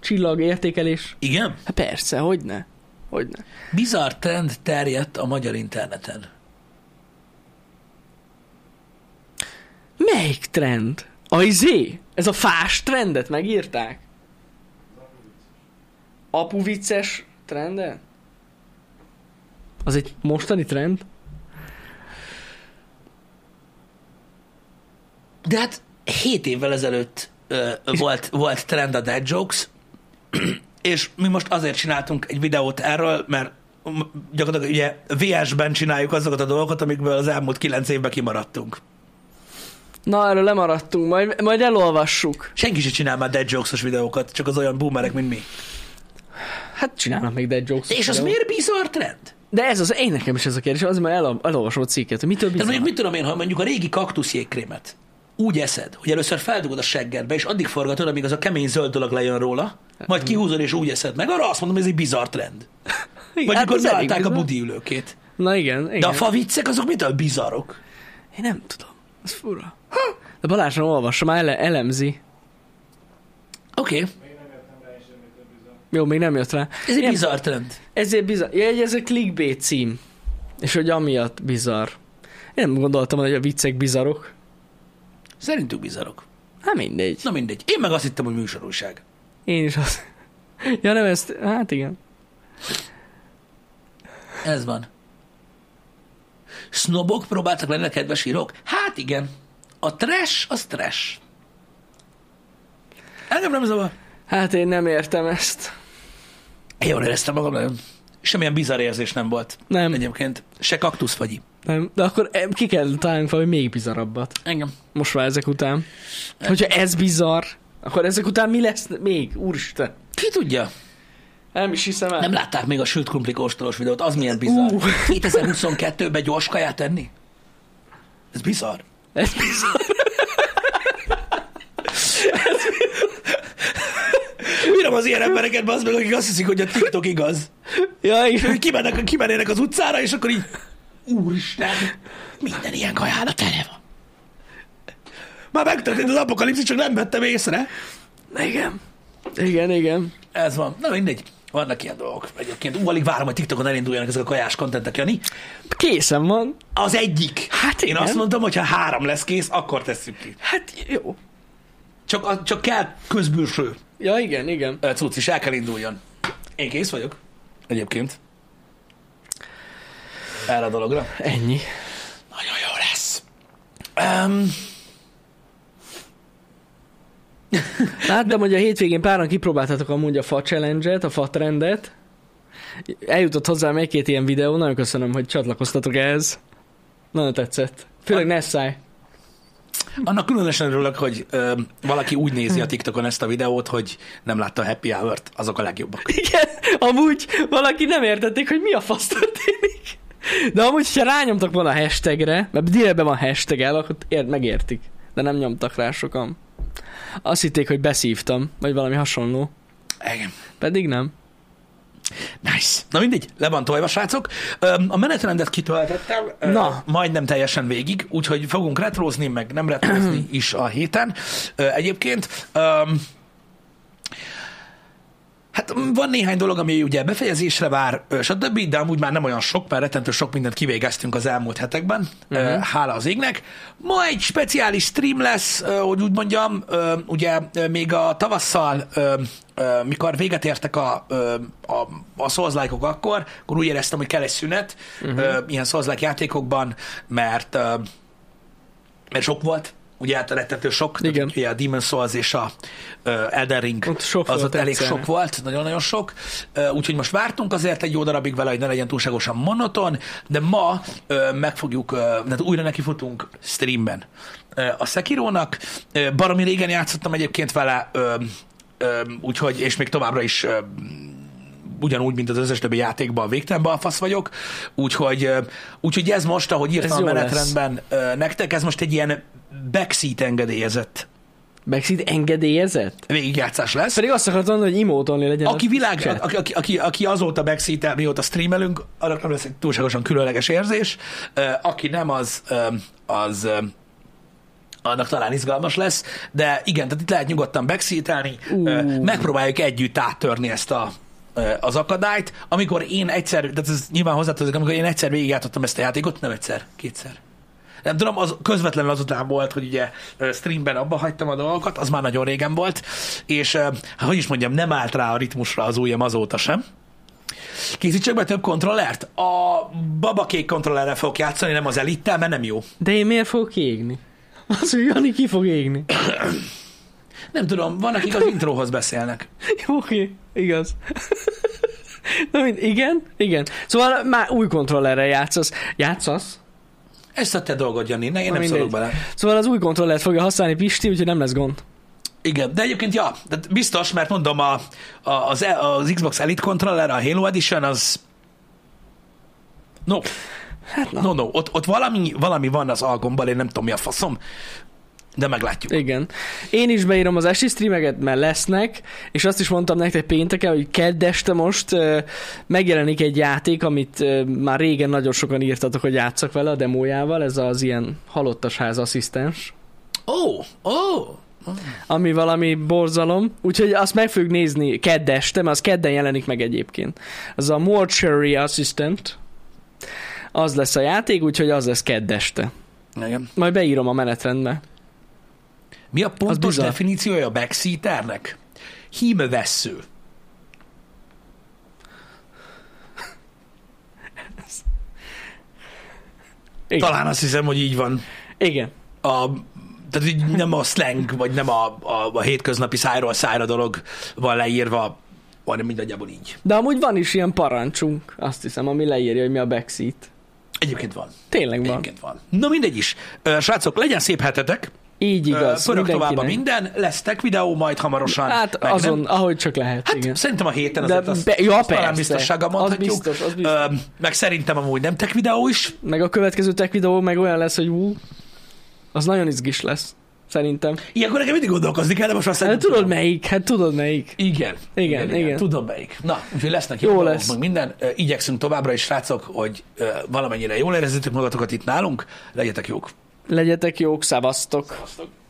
csillag, értékelés. Igen? Hát persze, hogyne. Bizarr trend terjedt a magyar interneten. Melyik trend? Ez a fás trendet megírták? Apu vicces trende? Az egy mostani trend? De hát 7 évvel ezelőtt volt trend a dad jokes, és mi most azért csináltunk egy videót erről, mert gyakorlatilag ugye VS-ben csináljuk azokat a dolgokat, amikből az elmúlt 9 évben kimaradtunk. Na, erről lemaradtunk, majd elolvassuk. Senki sem csinál már dad jokes-os videókat, csak az olyan boomerek, mint mi. Hát csinálnak még dad jokes-os videókat. És az miért bizarr trend? De ez az, én nekem is ez a kérdés, az már elolvasom a cikket, hogy mitől bizarr. Tehát mit tudom én, ha mondjuk a régi kaktuszjégkrémet úgy eszed, hogy először feldugod a seggedbe, és addig forgatod, amíg az a kemény zöld dolog lejön róla, majd kihúzod, és úgy eszed meg, arra azt mondom, ez egy bizarr trend. Vagy hát mikor beállták a budiülőkét. Na igen. De a faviccek azok mitől bizarrok? Én nem tudom. Ez fura. De Balázsra olvassa, már elemzi. Oké. Okay. Jó, még nem jött rá. Ez egy bizarr trend. Ezért bizarr. Ja, ez egy clickbait cím. És hogy amiatt bizarr. Én nem gondoltam, hogy a viccek bizarok. Szerintük bizarok. Hát mindegy. Na mindegy. Én meg azt hittem, hogy műsorúság. Én is azt. Ja nem ezt, hát igen. Ez van. Sznobok próbáltak lenni a kedves írók? Hát igen. A trash az trash. Engem nem zavar. Hát én nem értem ezt. Én jól éreztem magam, nagyon. Semmilyen bizarr érzés nem volt. Nem. Egyébként se kaktuszfagyi. Nem, de akkor ki kell találnunk valami még bizarrabbat. Engem. Most már ezek után. Hogyha ez bizarr, akkor ezek után mi lesz még? Úristen. Ki tudja? Nem is hiszem el. Nem látták még a sült krumpli kóstolós videót, az milyen bizarr. 2022-ben gyors kaját enni? Ez bizarr. Ez bizarr. Bírom az ilyen embereket, bazd meg, akik azt hiszik, hogy a TikTok igaz. Ja, igen. Kimennének az utcára, és akkor így, úristen, minden ilyen kajára tele van. Már megtörtént az apokalipszis, csak nem vettem észre. Igen. Igen, igen. Ez van. Na mindegy. Vannak ilyen dolgok. Egyébként alig várom, hogy TikTokon elinduljanak ezek a kajás kontentek, Jani. Készen van. Az egyik. Hát én azt mondtam, hogy ha 3 lesz kész, akkor tesszük ki. Hát jó. Csak kell közbülső. Ja, igen, igen. Cucc is el kell induljon. Én kész vagyok. Egyébként. Erre a dologra. Ennyi. Nagyon jó lesz. Láttam, hogy a hétvégén páran kipróbáltatok amúgy a fa challenge-et, a fa trendet. Eljutott hozzám 1-2 ilyen videó. Nagyon köszönöm, hogy csatlakoztatok ehhez. Nagyon tetszett. Főleg ne száj. Annak különösen örülök, hogy valaki úgy nézi a TikTokon ezt a videót, hogy nem látta a happy hour-t, azok a legjobbak. Igen, amúgy valaki nem értették, hogy mi a fasz történik. De amúgy, ha rányomtak volna a hashtagre, mert direktben van hashtag el, akkor megértik. De nem nyomtak rá sokan. Azt hitték, hogy beszívtam, vagy valami hasonló. Igen. Pedig nem. Nice. Na mindegy, le van tolva, srácok. A menetrendet kitöltöttem majdnem teljesen végig, úgyhogy fogunk retrózni, meg nem retrózni is a héten. Egyébként hát van néhány dolog, ami ugye befejezésre vár, stb., de amúgy már nem olyan sok, mert rettentő sok mindent kivégeztünk az elmúlt hetekben. Uh-huh. Hála az égnek. Ma egy speciális stream lesz, hogy úgy mondjam, ugye még a tavasszal, mikor véget értek a Souls-like-ok akkor úgy éreztem, hogy kell egy szünet ilyen Souls-like játékokban, mert sok volt. Ugye hát a rettentő sok, ugye a Demon's Souls és a Elden Ring az ott elég sok volt, nagyon-nagyon sok. Úgyhogy most vártunk azért egy jó darabig vele, hogy ne legyen túlságosan monoton, de ma meg fogjuk, tehát újra nekifutunk streamben a Sekirónak. Baromi régen játszottam egyébként vele, úgyhogy, és még továbbra is ugyanúgy, mint az összes többi játékban végtelen balfasz vagyok, úgyhogy ez most, ahogy írtam a menetrendben nektek, ez most egy ilyen backseat engedélyezett. Backseat engedélyezett? Végigjátszás lesz. Pedig azt akartam, hogy emote-only legyen. Aki azóta backseat-el, mióta streamelünk, annak nem lesz egy túlságosan különleges érzés. Aki nem, az annak talán izgalmas lesz, de igen, tehát itt lehet nyugodtan backseat-elni. Megpróbáljuk együtt áttörni ezt az akadályt, amikor én egyszer, tehát ez nyilván hozzátartozik, amikor én egyszer végigjátszottam ezt a játékot, nem egyszer, kétszer. Nem tudom, az közvetlenül azután volt, hogy ugye streamben abba hagytam a dolgokat, az már nagyon régen volt, és hogy is mondjam, nem állt rá a ritmusra az ujjam azóta sem. Készítsek be több kontrollert? A babakék kontrollerre fogok játszani, nem az elittel, mert nem jó. De én miért fogok égni? Az, hogy Jani ki fog égni. Nem tudom, van, akik az intróhoz beszélnek. Jó, oké, igaz. Na mind, igen, igen. Szóval már új kontrollerre játszasz. Játszasz? Ez a te dolgod, Jani, ne, én nem szólok bele. Szóval az új kontrollert fogja használni Pisti, úgyhogy nem lesz gond. Igen, de egyébként ja, de biztos, mert mondom, az Xbox Elite kontroller, a Halo Edition, az... No. Ott valami van az algomban, én nem tudom, mi a faszom. De meglátjuk. Igen. Én is beírom az esti streameket, mert lesznek, és azt is mondtam nektek pénteken, hogy kedd este most megjelenik egy játék, amit már régen nagyon sokan írtatok, hogy játsszak vele a demójával, ez az ilyen halottas ház asszisztens. Ami valami borzalom, úgyhogy azt meg fogjuk nézni kedd este, mert az kedden jelenik meg egyébként. Az a Mortuary Assistant, az lesz a játék, úgyhogy az lesz kedd este. Igen. Majd beírom a menetrendbe. Mi a pontos definíciója a backseaternek? Hímvessző. Talán azt hiszem, hogy így van. Igen. Tehát így nem a slang, vagy nem a hétköznapi szájról szájra dolog van leírva, hanem mindannyiabban így. De amúgy van is ilyen parancsunk, azt hiszem, ami leírja, hogy mi a backseat. Egyébként van. Tényleg van. Egyébként van. Na mindegy is. Srácok, legyen szép hetetek. Így igaz. Pörög tovább a minden. Lesz tech videó majd hamarosan. Hát azon, nem. Ahogy csak lehet. Hát igen. Szerintem a héten azért azt talán biztossággal mondhatjuk. Az biztos. Meg szerintem amúgy nem tech videó is. Meg a következő tech videó meg olyan lesz, hogy az nagyon izgis lesz. Szerintem. Ilyenkor nekem mindig gondolkozni kell, de most azt hát, tudod melyik. Igen. Tudom melyik. Na, úgyhogy lesznek jó lesz. Meg minden. Igyekszünk továbbra is, srácok, hogy valamennyire jól érezzétek magatokat itt nálunk. Legyetek jók. Szevasztok.